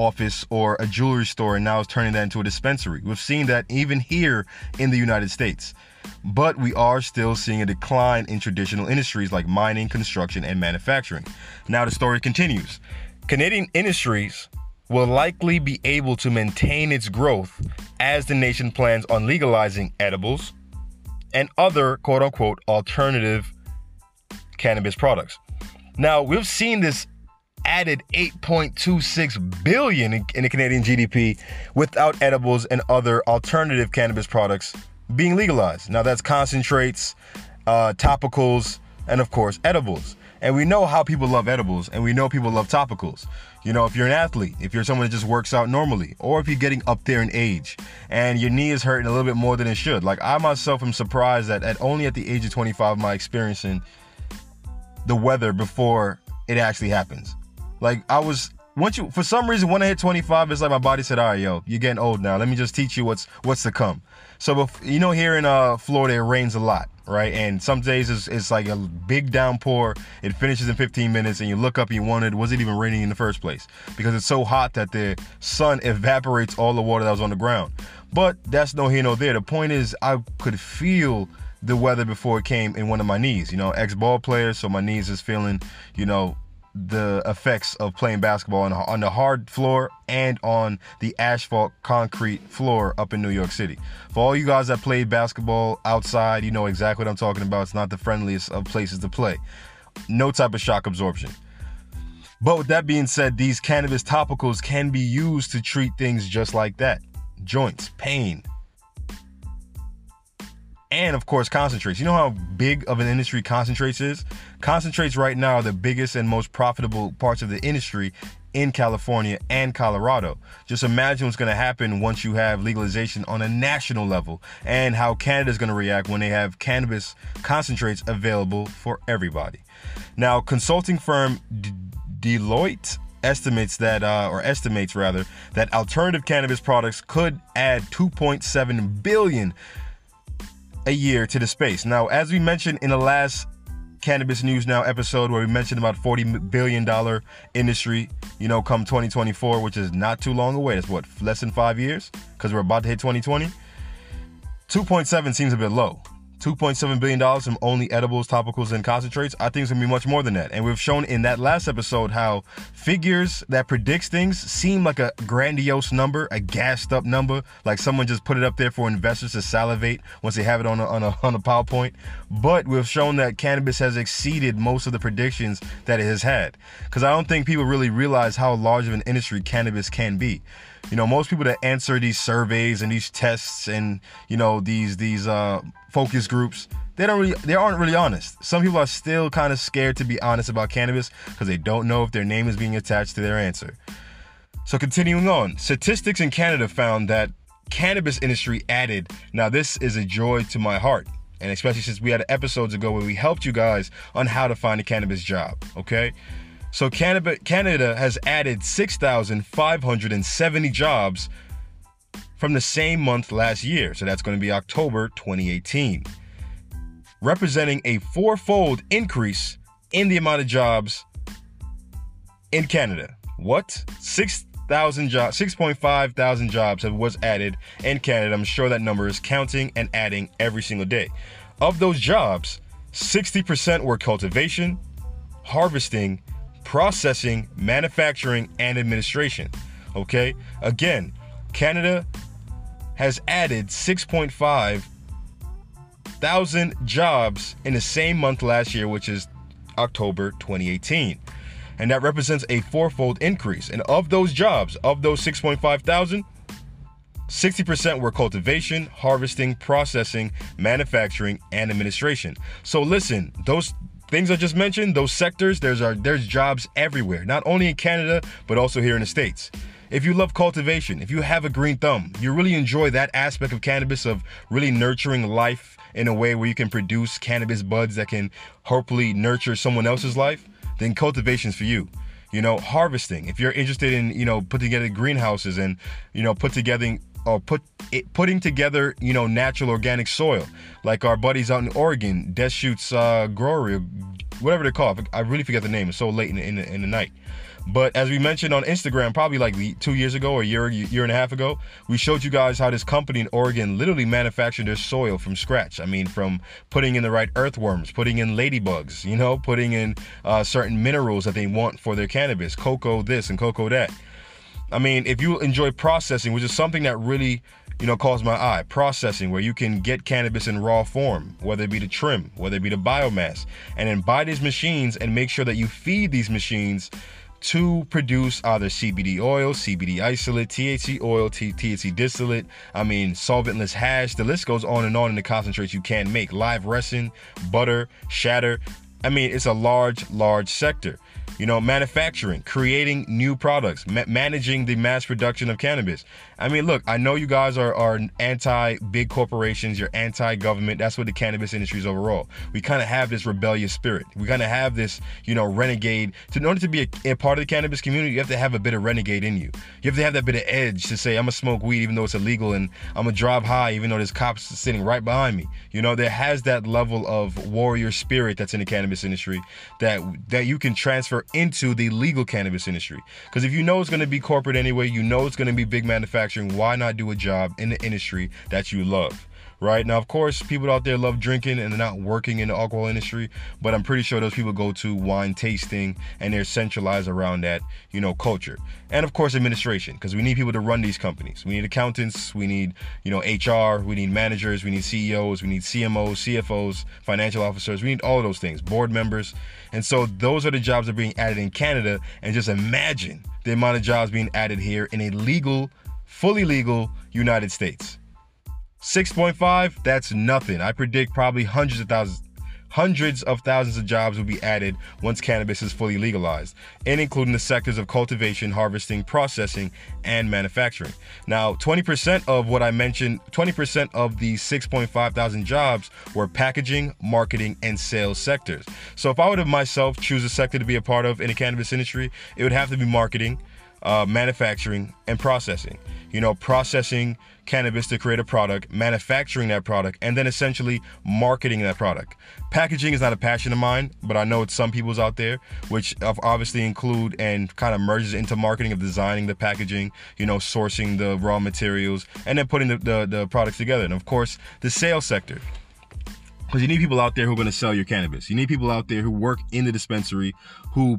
office or a jewelry store, and now is turning that into a dispensary. We've seen that even here in the United States. But we are still seeing a decline in traditional industries like mining, construction, and manufacturing. Now the story continues. Canadian industries will likely be able to maintain its growth as the nation plans on legalizing edibles and other quote-unquote alternative cannabis products. Now, we've seen this added 8.26 billion in the Canadian GDP without edibles and other alternative cannabis products being legalized. Now that's concentrates, topicals, and of course edibles. And we know how people love edibles, and we know people love topicals. You know, if you're an athlete, if you're someone that just works out normally, or if you're getting up there in age and your knee is hurting a little bit more than it should. Like, I myself am surprised that at the age of 25, my experiencing the weather before it actually happens. Like, for some reason, when I hit 25, it's like my body said, all right, yo, you're getting old now. Let me just teach you what's to come. So, here in Florida, it rains a lot, right? And some days it's like a big downpour. It finishes in 15 minutes, and you look up, you wondered, was it even raining in the first place? Because it's so hot that the sun evaporates all the water that was on the ground. But that's no here, no there. The point is, I could feel the weather before it came in one of my knees. You know, ex-ball player, so my knees is feeling, you know, the effects of playing basketball on the hard floor and on the asphalt concrete floor up in New York City. For all you guys that played basketball outside, you know exactly what I'm talking about. It's not the friendliest of places to play. No type of shock absorption. But with that being said, these cannabis topicals can be used to treat things just like that. Joints, pain, and of course concentrates. You know how big of an industry concentrates is? Concentrates right now are the biggest and most profitable parts of the industry in California and Colorado. Just imagine what's gonna happen once you have legalization on a national level, and how Canada's gonna react when they have cannabis concentrates available for everybody. Now, consulting firm Deloitte estimates that alternative cannabis products could add 2.7 billion a year to the space. Now, as we mentioned in the last Cannabis News Now episode, where we mentioned about $40 billion industry, you know, come 2024, which is not too long away. That's less than 5 years, because we're about to hit 2020. 2.7 seems a bit low. $2.7 billion from only edibles, topicals, and concentrates. I think it's going to be much more than that. And we've shown in that last episode how figures that predicts things seem like a grandiose number, a gassed up number, like someone just put it up there for investors to salivate once they have it on a PowerPoint. But we've shown that cannabis has exceeded most of the predictions that it has had. Because I don't think people really realize how large of an industry cannabis can be. You know, most people that answer these surveys and these tests and, you know, these focus groups, they aren't really honest. Some people are still kind of scared to be honest about cannabis because they don't know if their name is being attached to their answer. So continuing on, statistics in Canada found that cannabis industry added, now this is a joy to my heart, and especially since we had episodes ago where we helped you guys on how to find a cannabis job, okay? So Canada has added 6,570 jobs from the same month last year. So that's going to be October 2018, representing a fourfold increase in the amount of jobs in Canada. What? 6,000 jobs, 6.5 thousand jobs was added in Canada. I'm sure that number is counting and adding every single day. Of those jobs, 60% were cultivation, harvesting, processing, manufacturing, and administration. Okay? Again, Canada has added 6.5 thousand jobs in the same month last year, which is October 2018. And that represents a fourfold increase. And of those jobs, of those 6.5 thousand, 60% were cultivation, harvesting, processing, manufacturing, and administration. So listen, those things I just mentioned, those sectors, there's jobs everywhere, not only in Canada, but also here in the States. If you love cultivation, if you have a green thumb, you really enjoy that aspect of cannabis, of really nurturing life in a way where you can produce cannabis buds that can hopefully nurture someone else's life, then cultivation's for you. You know, harvesting. If you're interested in, you know, putting together greenhouses and, you know, putting together, you know, natural organic soil, like our buddies out in Oregon, Deschutes Growery, whatever they're called. I really forget the name. It's so late in the night. But as we mentioned on Instagram, probably like 2 years ago or a year and a half ago, we showed you guys how this company in Oregon literally manufactured their soil from scratch. I mean, from putting in the right earthworms, putting in ladybugs, you know, putting in certain minerals that they want for their cannabis, cocoa this and cocoa that. I mean, if you enjoy processing, which is something that really, you know, caught my eye, processing, where you can get cannabis in raw form, whether it be the trim, whether it be the biomass, and then buy these machines and make sure that you feed these machines to produce either CBD oil, CBD isolate, THC oil, THC distillate, I mean, solventless hash, the list goes on in the concentrates you can make, live resin, butter, shatter. I mean, it's a large sector. You know, manufacturing, creating new products, managing the mass production of cannabis. I mean, look, I know you guys are anti-big corporations, you're anti-government. That's what the cannabis industry is overall. We kind of have this rebellious spirit. We kind of have this, you know, renegade. In order to be a part of the cannabis community, you have to have a bit of renegade in you. You have to have that bit of edge to say, I'm going to smoke weed even though it's illegal, and I'm going to drive high even though there's cops sitting right behind me. You know, there has that level of warrior spirit that's in the cannabis industry that you can transfer into the legal cannabis industry. Because if you know it's going to be corporate anyway, you know it's going to be big manufacturing, why not do a job in the industry that you love? Right now, of course, people out there love drinking and they're not working in the alcohol industry, but I'm pretty sure those people go to wine tasting and they're centralized around that, you know, culture. And of course, administration, because we need people to run these companies. We need accountants, we need, you know, HR, we need managers, we need CEOs, we need CMOs, CFOs, financial officers, we need all of those things, board members. And so those are the jobs that are being added in Canada. And just imagine the amount of jobs being added here in a legal, fully legal United States. 6.5, that's nothing. I predict probably hundreds of thousands of jobs will be added once cannabis is fully legalized, and including the sectors of cultivation, harvesting, processing, and manufacturing. Now, 20% of what I mentioned, 20% of the 6.5 thousand jobs were packaging, marketing, and sales sectors. So if I were to myself choose a sector to be a part of in the cannabis industry, it would have to be marketing. manufacturing and processing. You know, processing cannabis to create a product, manufacturing that product, and then essentially marketing that product. Packaging is not a passion of mine, but I know it's some people's out there, which obviously include and kind of merges into marketing of designing the packaging, you know, sourcing the raw materials, and then putting the products together. And of course, the sales sector. Because you need people out there who are going to sell your cannabis. You need people out there who work in the dispensary, who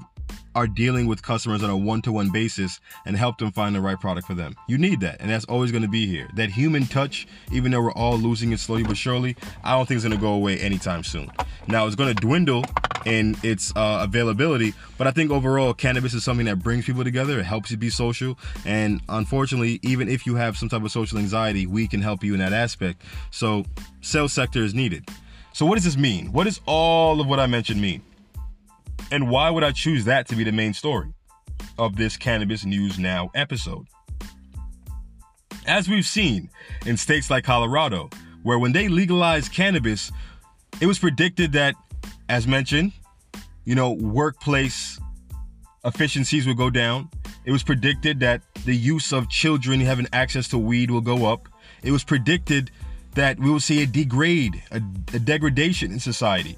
are dealing with customers on a one-to-one basis and help them find the right product for them. You need that, and that's always going to be here. That human touch, even though we're all losing it slowly but surely, I don't think it's going to go away anytime soon. Now, it's going to dwindle in its availability, but I think overall cannabis is something that brings people together. It helps you be social, and unfortunately, even if you have some type of social anxiety, we can help you in that aspect. So sales sector is needed. So what does this mean? What does all of what I mentioned mean? And why would I choose that to be the main story of this Cannabis News Now episode? As we've seen in states like Colorado, where when they legalized cannabis, it was predicted that, as mentioned, you know, workplace efficiencies would go down. It was predicted that the use of children having access to weed will go up. It was predicted that we will see a degradation in society.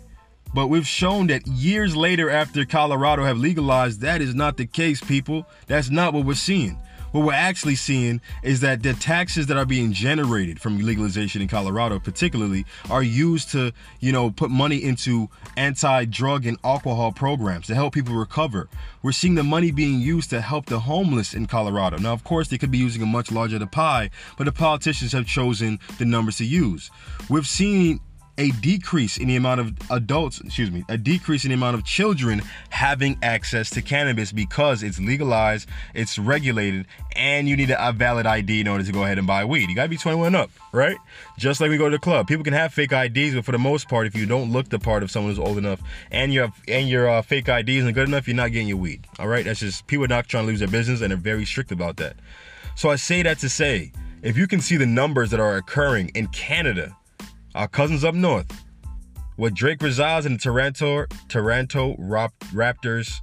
But we've shown that years later, after Colorado have legalized, that is not the case, people. That's not what we're seeing. What we're actually seeing is that the taxes that are being generated from legalization in Colorado, particularly, are used to, you know, put money into anti-drug and alcohol programs to help people recover. We're seeing the money being used to help the homeless in Colorado. Now, of course, they could be using a much larger pie, but the politicians have chosen the numbers to use. We've seen a decrease in the amount of children having access to cannabis because it's legalized, it's regulated, and you need a valid ID in order to go ahead and buy weed. You gotta be 21 up, right? Just like we go to the club. People can have fake IDs, but for the most part, if you don't look the part of someone who's old enough and your fake ID isn't good enough, you're not getting your weed, all right? That's just, people are not trying to lose their business and they're very strict about that. So I say that to say, if you can see the numbers that are occurring in Canada, our cousins up north, where Drake resides in the Toronto Raptors.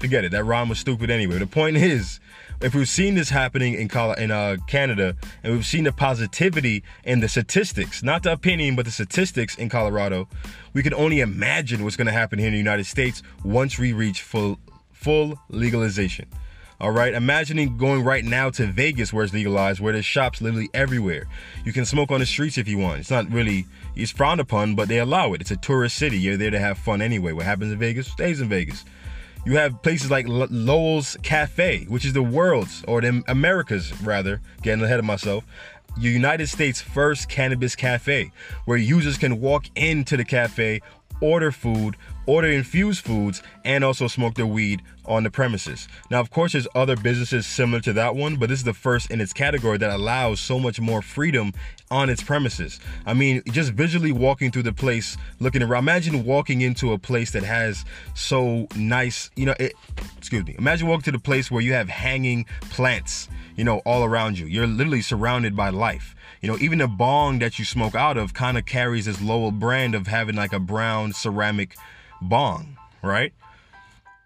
Forget it, that rhyme was stupid anyway. The point is, if we've seen this happening in Canada, and we've seen the positivity in the statistics, not the opinion, but the statistics in Colorado, we can only imagine what's gonna happen here in the United States once we reach full legalization. All right, imagining going right now to Vegas where it's legalized, where there's shops literally everywhere. You can smoke on the streets if you want. It's not really, it's frowned upon, but they allow it. It's a tourist city. You're there to have fun anyway. What happens in Vegas stays in Vegas. You have places like Lowell's Cafe, which is the world's, or the America's rather, getting ahead of myself, the United States' first cannabis cafe, where users can walk into the cafe, order food, order infused foods, and also smoke their weed on the premises. Now, of course, there's other businesses similar to that one, but this is the first in its category that allows so much more freedom on its premises. I mean, just visually walking through the place, looking around, imagine walking into a place that has so nice, you know, imagine walking to the place where you have hanging plants, you know, all around you. You're literally surrounded by life. You know, even the bong that you smoke out of kind of carries this Lowell brand of having like a brown ceramic bong, right?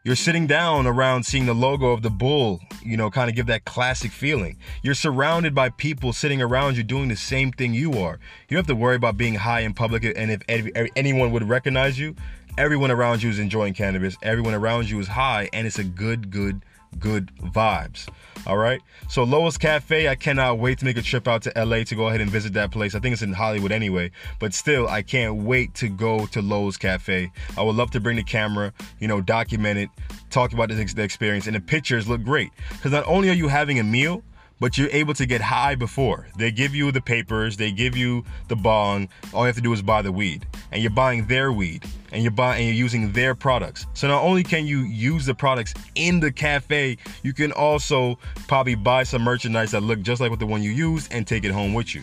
You're sitting down around seeing the logo of the bull, you know, kind of give that classic feeling. You're surrounded by people sitting around you doing the same thing you are. You don't have to worry about being high in public and if anyone would recognize you. Everyone around you is enjoying cannabis. Everyone around you is high, and it's a good vibes. All right, so Lowell's Cafe, I cannot wait to make a trip out to LA to go ahead and visit that place. I think it's in Hollywood anyway, but still, I can't wait to go to Lowell's Cafe. I would love to bring the camera, you know, document it, talk about the experience, and the pictures look great because not only are you having a meal, but you're able to get high before. They give you the papers, they give you the bong, all you have to do is buy the weed. And you're buying their weed, and you're using their products. So not only can you use the products in the cafe, you can also probably buy some merchandise that look just like what the one you used and take it home with you.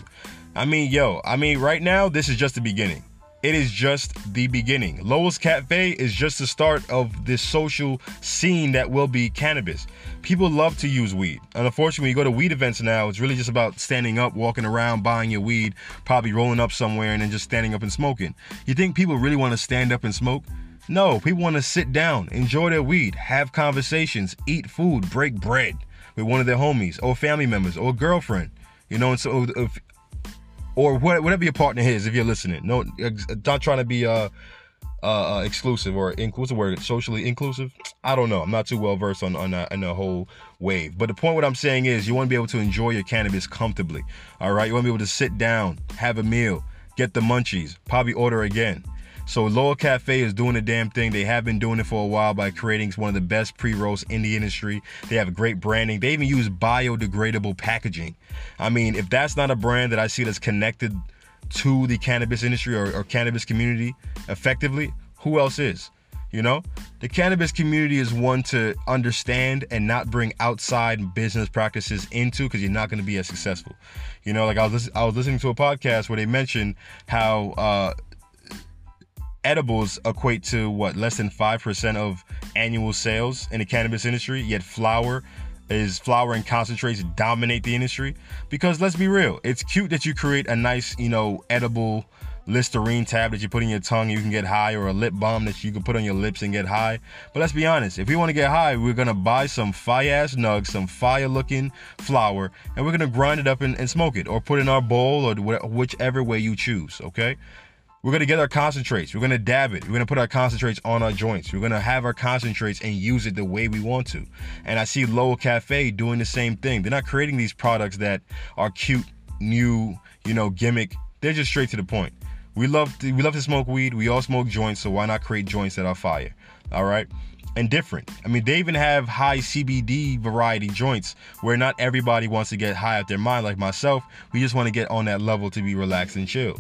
I mean, right now, this is just the beginning. It is just the beginning. Lowell's Cafe is just the start of this social scene that will be cannabis. People love to use weed. And unfortunately, when you go to weed events now, it's really just about standing up, walking around, buying your weed, probably rolling up somewhere and then just standing up and smoking. You think people really want to stand up and smoke? No, people want to sit down, enjoy their weed, have conversations, eat food, break bread. with one of their homies or family members or a girlfriend, you know, and so if, or whatever your partner is, if you're listening. No, not trying to be exclusive or inclusive, word socially inclusive. I don't know. I'm not too well versed on the whole wave. But the point what I'm saying is, you want to be able to enjoy your cannabis comfortably. All right, you want to be able to sit down, have a meal, get the munchies, probably order again. So Lowell's Cafe is doing the damn thing. They have been doing it for a while by creating one of the best pre-rolls in the industry. They have great branding. They even use biodegradable packaging. I mean, if that's not a brand that I see that's connected to the cannabis industry or cannabis community effectively, who else is? You know, the cannabis community is one to understand and not bring outside business practices into, because you're not going to be as successful. You know, like I was listening to a podcast where they mentioned how edibles equate to what, less than 5% of annual sales in the cannabis industry, yet flower and concentrates dominate the industry. Because let's be real, it's cute that you create a nice, you know, edible Listerine tab that you put in your tongue and you can get high, or a lip balm that you can put on your lips and get high. But let's be honest, if we want to get high, we're going to buy some fire ass nugs, some fire looking flower, and we're going to grind it up and smoke it, or put it in our bowl, or whichever way you choose. Okay, we're going to get our concentrates, we're going to dab it, we're going to put our concentrates on our joints, we're going to have our concentrates and use it the way we want to. And I see Lowell's Cafe doing the same thing. They're not creating these products that are cute, new, you know, gimmick. They're just straight to the point. We love to smoke weed. We all smoke joints, so why not create joints that are fire? All right, and different. I mean, they even have high CBD variety joints where not everybody wants to get high out their mind like myself. We just want to get on that level to be relaxed and chill.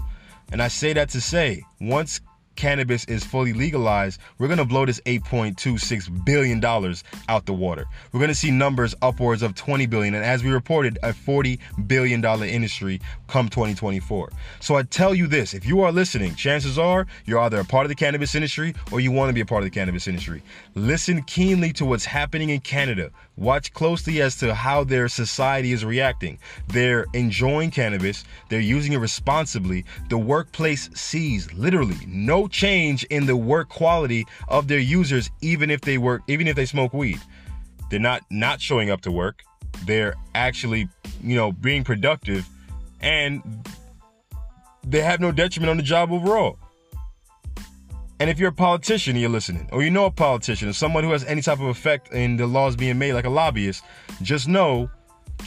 And I say that to say, once cannabis is fully legalized, we're going to blow this $8.26 billion out the water. We're going to see numbers upwards of $20 billion, and as we reported, a $40 billion industry come 2024. So I tell you this, if you are listening, chances are you're either a part of the cannabis industry or you want to be a part of the cannabis industry. Listen keenly to what's happening in Canada. Watch closely as to how their society is reacting. They're enjoying cannabis. They're using it responsibly. The workplace sees literally no change in the work quality of their users, even if they smoke weed. They're not showing up to work. They're actually, you know, being productive, and they have no detriment on the job overall. And if you're a politician and you're listening, or you know a politician, or someone who has any type of effect in the laws being made, like a lobbyist, just know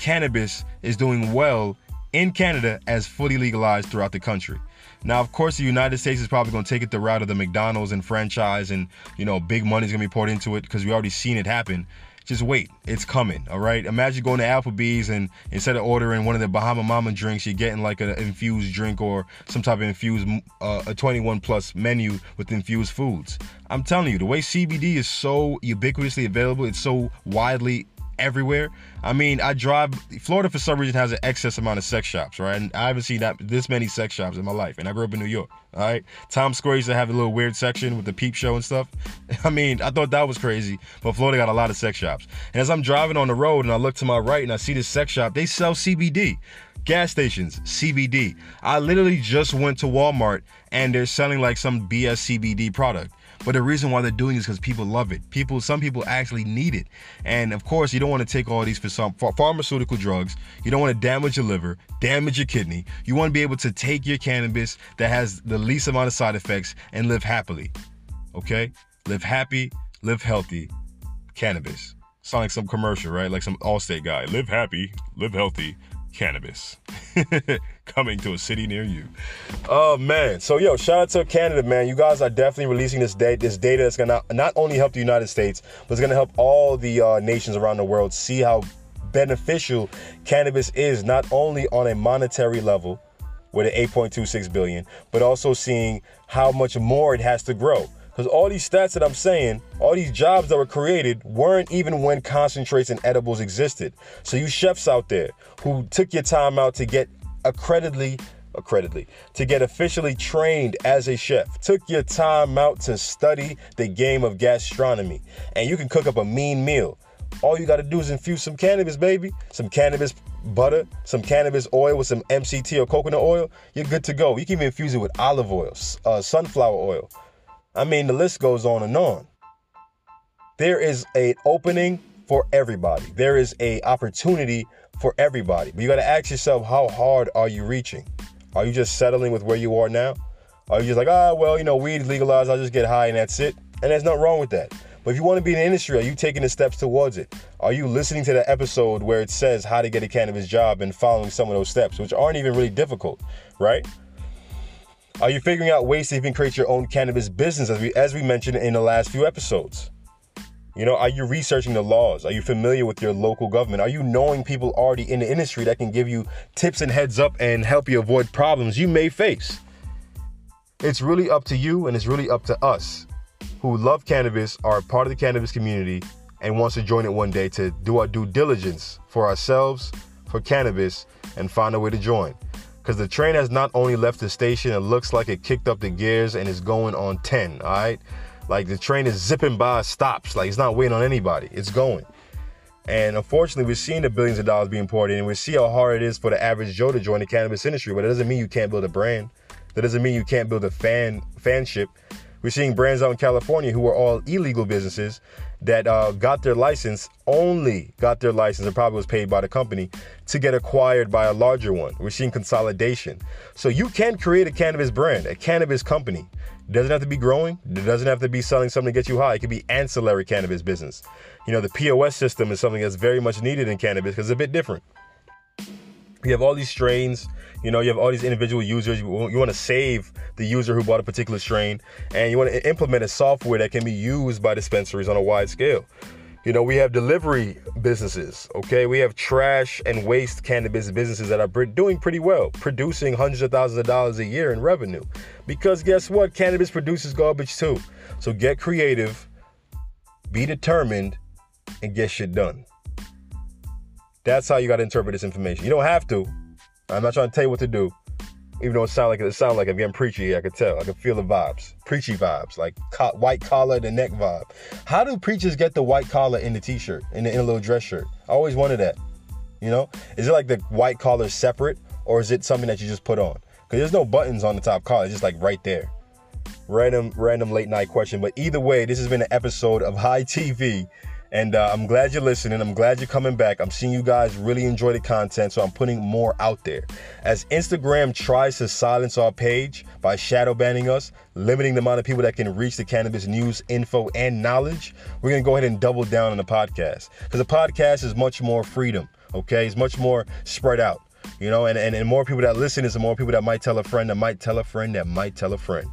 cannabis is doing well in Canada as fully legalized throughout the country. Now, of course, the United States is probably going to take it the route of the McDonald's and franchise, and, you know, big money's going to be poured into it, because we already seen it happen. Just wait, it's coming, all right? Imagine going to Applebee's and instead of ordering one of the Bahama Mama drinks, you're getting like an infused drink or some type of infused, a 21-plus menu with infused foods. I'm telling you, the way CBD is so ubiquitously available, it's so widely everywhere. I mean, Florida for some reason has an excess amount of sex shops, right? And I haven't seen this many sex shops in my life, and I grew up in New York, all right? Times Square used to have a little weird section with the peep show and stuff. I mean, I thought that was crazy, but Florida got a lot of sex shops. And as I'm driving on the road and I look to my right and I see this sex shop, they sell CBD. Gas stations, CBD. I literally just went to Walmart and they're selling like some BS CBD product. But the reason why they're doing it is because people love it. Some people actually need it. And of course, you don't want to take all these for some pharmaceutical drugs. You don't want to damage your liver, damage your kidney. You want to be able to take your cannabis that has the least amount of side effects and live happily. Okay? Live happy, live healthy, cannabis. Sound like some commercial, right? Like some Allstate guy. Live happy, live healthy, cannabis. Coming to a city near you. Oh man, so yo, shout out to Canada, man. You guys are definitely releasing this data that's gonna not only help the United States, but it's gonna help all the nations around the world see how beneficial cannabis is, not only on a monetary level with the 8.26 billion, but also seeing how much more it has to grow. Because all these stats that I'm saying, all these jobs that were created weren't even when concentrates and edibles existed. So you chefs out there who took your time out to get officially trained as a chef, took your time out to study the game of gastronomy, and you can cook up a mean meal. All you got to do is infuse some cannabis, baby. Some cannabis butter, some cannabis oil with some MCT or coconut oil. You're good to go. You can even infuse it with olive oil, sunflower oil. I mean, the list goes on and on. There is an opening for everybody. There is an opportunity for everybody. But you got to ask yourself, how hard are you reaching? Are you just settling with where you are now? Are you just like, ah, well, you know, weed is legalized, I'll just get high and that's it? And there's nothing wrong with that. But if you want to be in the industry, are you taking the steps towards it? Are you listening to the episode where it says how to get a cannabis job and following some of those steps, which aren't even really difficult, right? Are you figuring out ways to even create your own cannabis business, as we mentioned in the last few episodes? You know, are you researching the laws? Are you familiar with your local government? Are you knowing people already in the industry that can give you tips and heads up and help you avoid problems you may face? It's really up to you, and it's really up to us who love cannabis, are a part of the cannabis community, and wants to join it one day to do our due diligence for ourselves, for cannabis, and find a way to join. Because the train has not only left the station, it looks like it kicked up the gears and is going on 10, all right? Like, the train is zipping by stops. Like, it's not waiting on anybody. It's going. And unfortunately, we're seeing the billions of dollars being poured in, and we see how hard it is for the average Joe to join the cannabis industry. But that doesn't mean you can't build a brand. That doesn't mean you can't build a fanship. We're seeing brands out in California who are all illegal businesses that got their license and probably was paid by the company to get acquired by a larger one. We're seeing consolidation. So you can create a cannabis brand, a cannabis company. It doesn't have to be growing. It doesn't have to be selling something to get you high. It could be ancillary cannabis business. You know, the POS system is something that's very much needed in cannabis because it's a bit different. You have all these strains, you know, you have all these individual users. You want to save the user who bought a particular strain, and you want to implement a software that can be used by dispensaries on a wide scale. You know, we have delivery businesses, okay? We have trash and waste cannabis businesses that are doing pretty well, producing hundreds of thousands of dollars a year in revenue. Because guess what? Cannabis produces garbage too. So get creative, be determined, and get shit done. That's how you got to interpret this information. You don't have to. I'm not trying to tell you what to do, even though it sounds like I'm getting preachy here. I can tell. I can feel the vibes. Preachy vibes, like white collar, the neck vibe. How do preachers get the white collar in the t-shirt, in a little dress shirt? I always wondered that, you know? Is it like the white collar separate, or is it something that you just put on? Because there's no buttons on the top collar. It's just like right there. Random late night question. But either way, this has been an episode of High TV. And I'm glad you're listening. I'm glad you're coming back. I'm seeing you guys really enjoy the content, so I'm putting more out there. As Instagram tries to silence our page by shadow banning us, limiting the amount of people that can reach the cannabis news, info, and knowledge, we're going to go ahead and double down on the podcast. Because the podcast is much more freedom, okay? It's much more spread out, you know? And more people that listen is the more people that might tell a friend, that might tell a friend, that might tell a friend.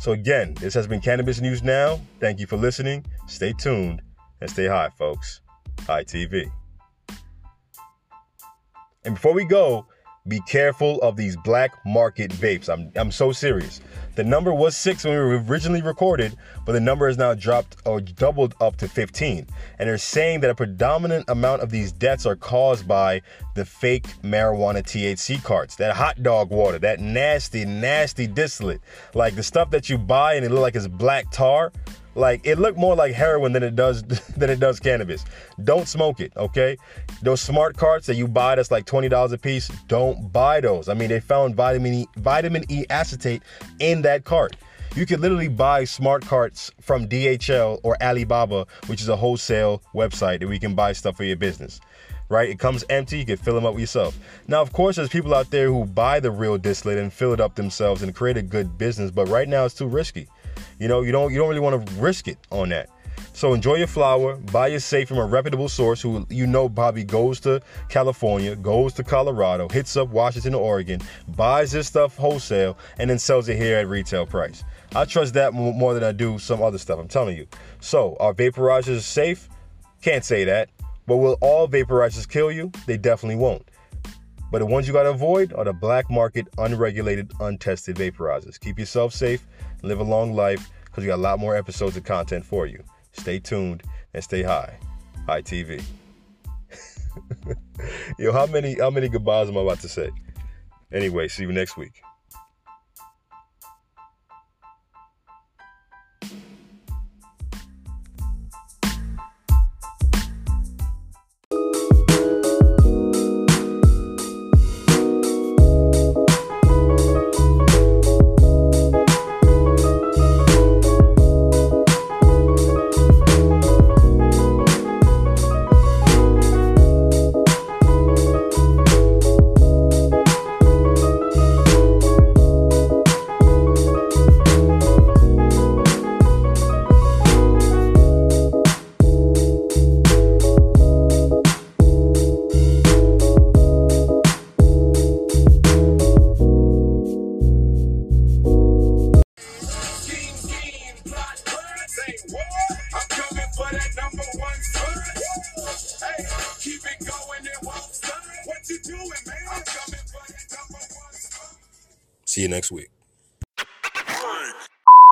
So again, this has been Cannabis News Now. Thank you for listening. Stay tuned and stay high, folks. High TV. And before we go, be careful of these black market vapes. I'm so serious. The number was 6 when we were originally recorded, but the number has now dropped or doubled up to 15. And they're saying that a predominant amount of these deaths are caused by the fake marijuana THC carts, that hot dog water, that nasty, nasty distillate. Like the stuff that you buy and it looks like it's black tar. Like, it looked more like heroin than it does cannabis. Don't smoke it, okay? Those smart carts that you buy that's like $20 a piece, don't buy those. I mean, they found vitamin E acetate in that cart. You can literally buy smart carts from DHL or Alibaba, which is a wholesale website that we can buy stuff for your business, right? It comes empty. You can fill them up yourself. Now, of course, there's people out there who buy the real distillate and fill it up themselves and create a good business, but right now it's too risky. You know, you don't really want to risk it on that. So enjoy your flower, buy your safe from a reputable source who you know probably goes to California, goes to Colorado, hits up Washington or Oregon, buys this stuff wholesale, and then sells it here at retail price. I trust that more than I do some other stuff, I'm telling you. So are vaporizers safe? Can't say that. But will all vaporizers kill you? They definitely won't. But the ones you got to avoid are the black market, unregulated, untested vaporizers. Keep yourself safe. Live a long life, because we got a lot more episodes of content for you. Stay tuned and stay high. High TV. Yo, how many goodbyes am I about to say? Anyway, see you next week. See you next week.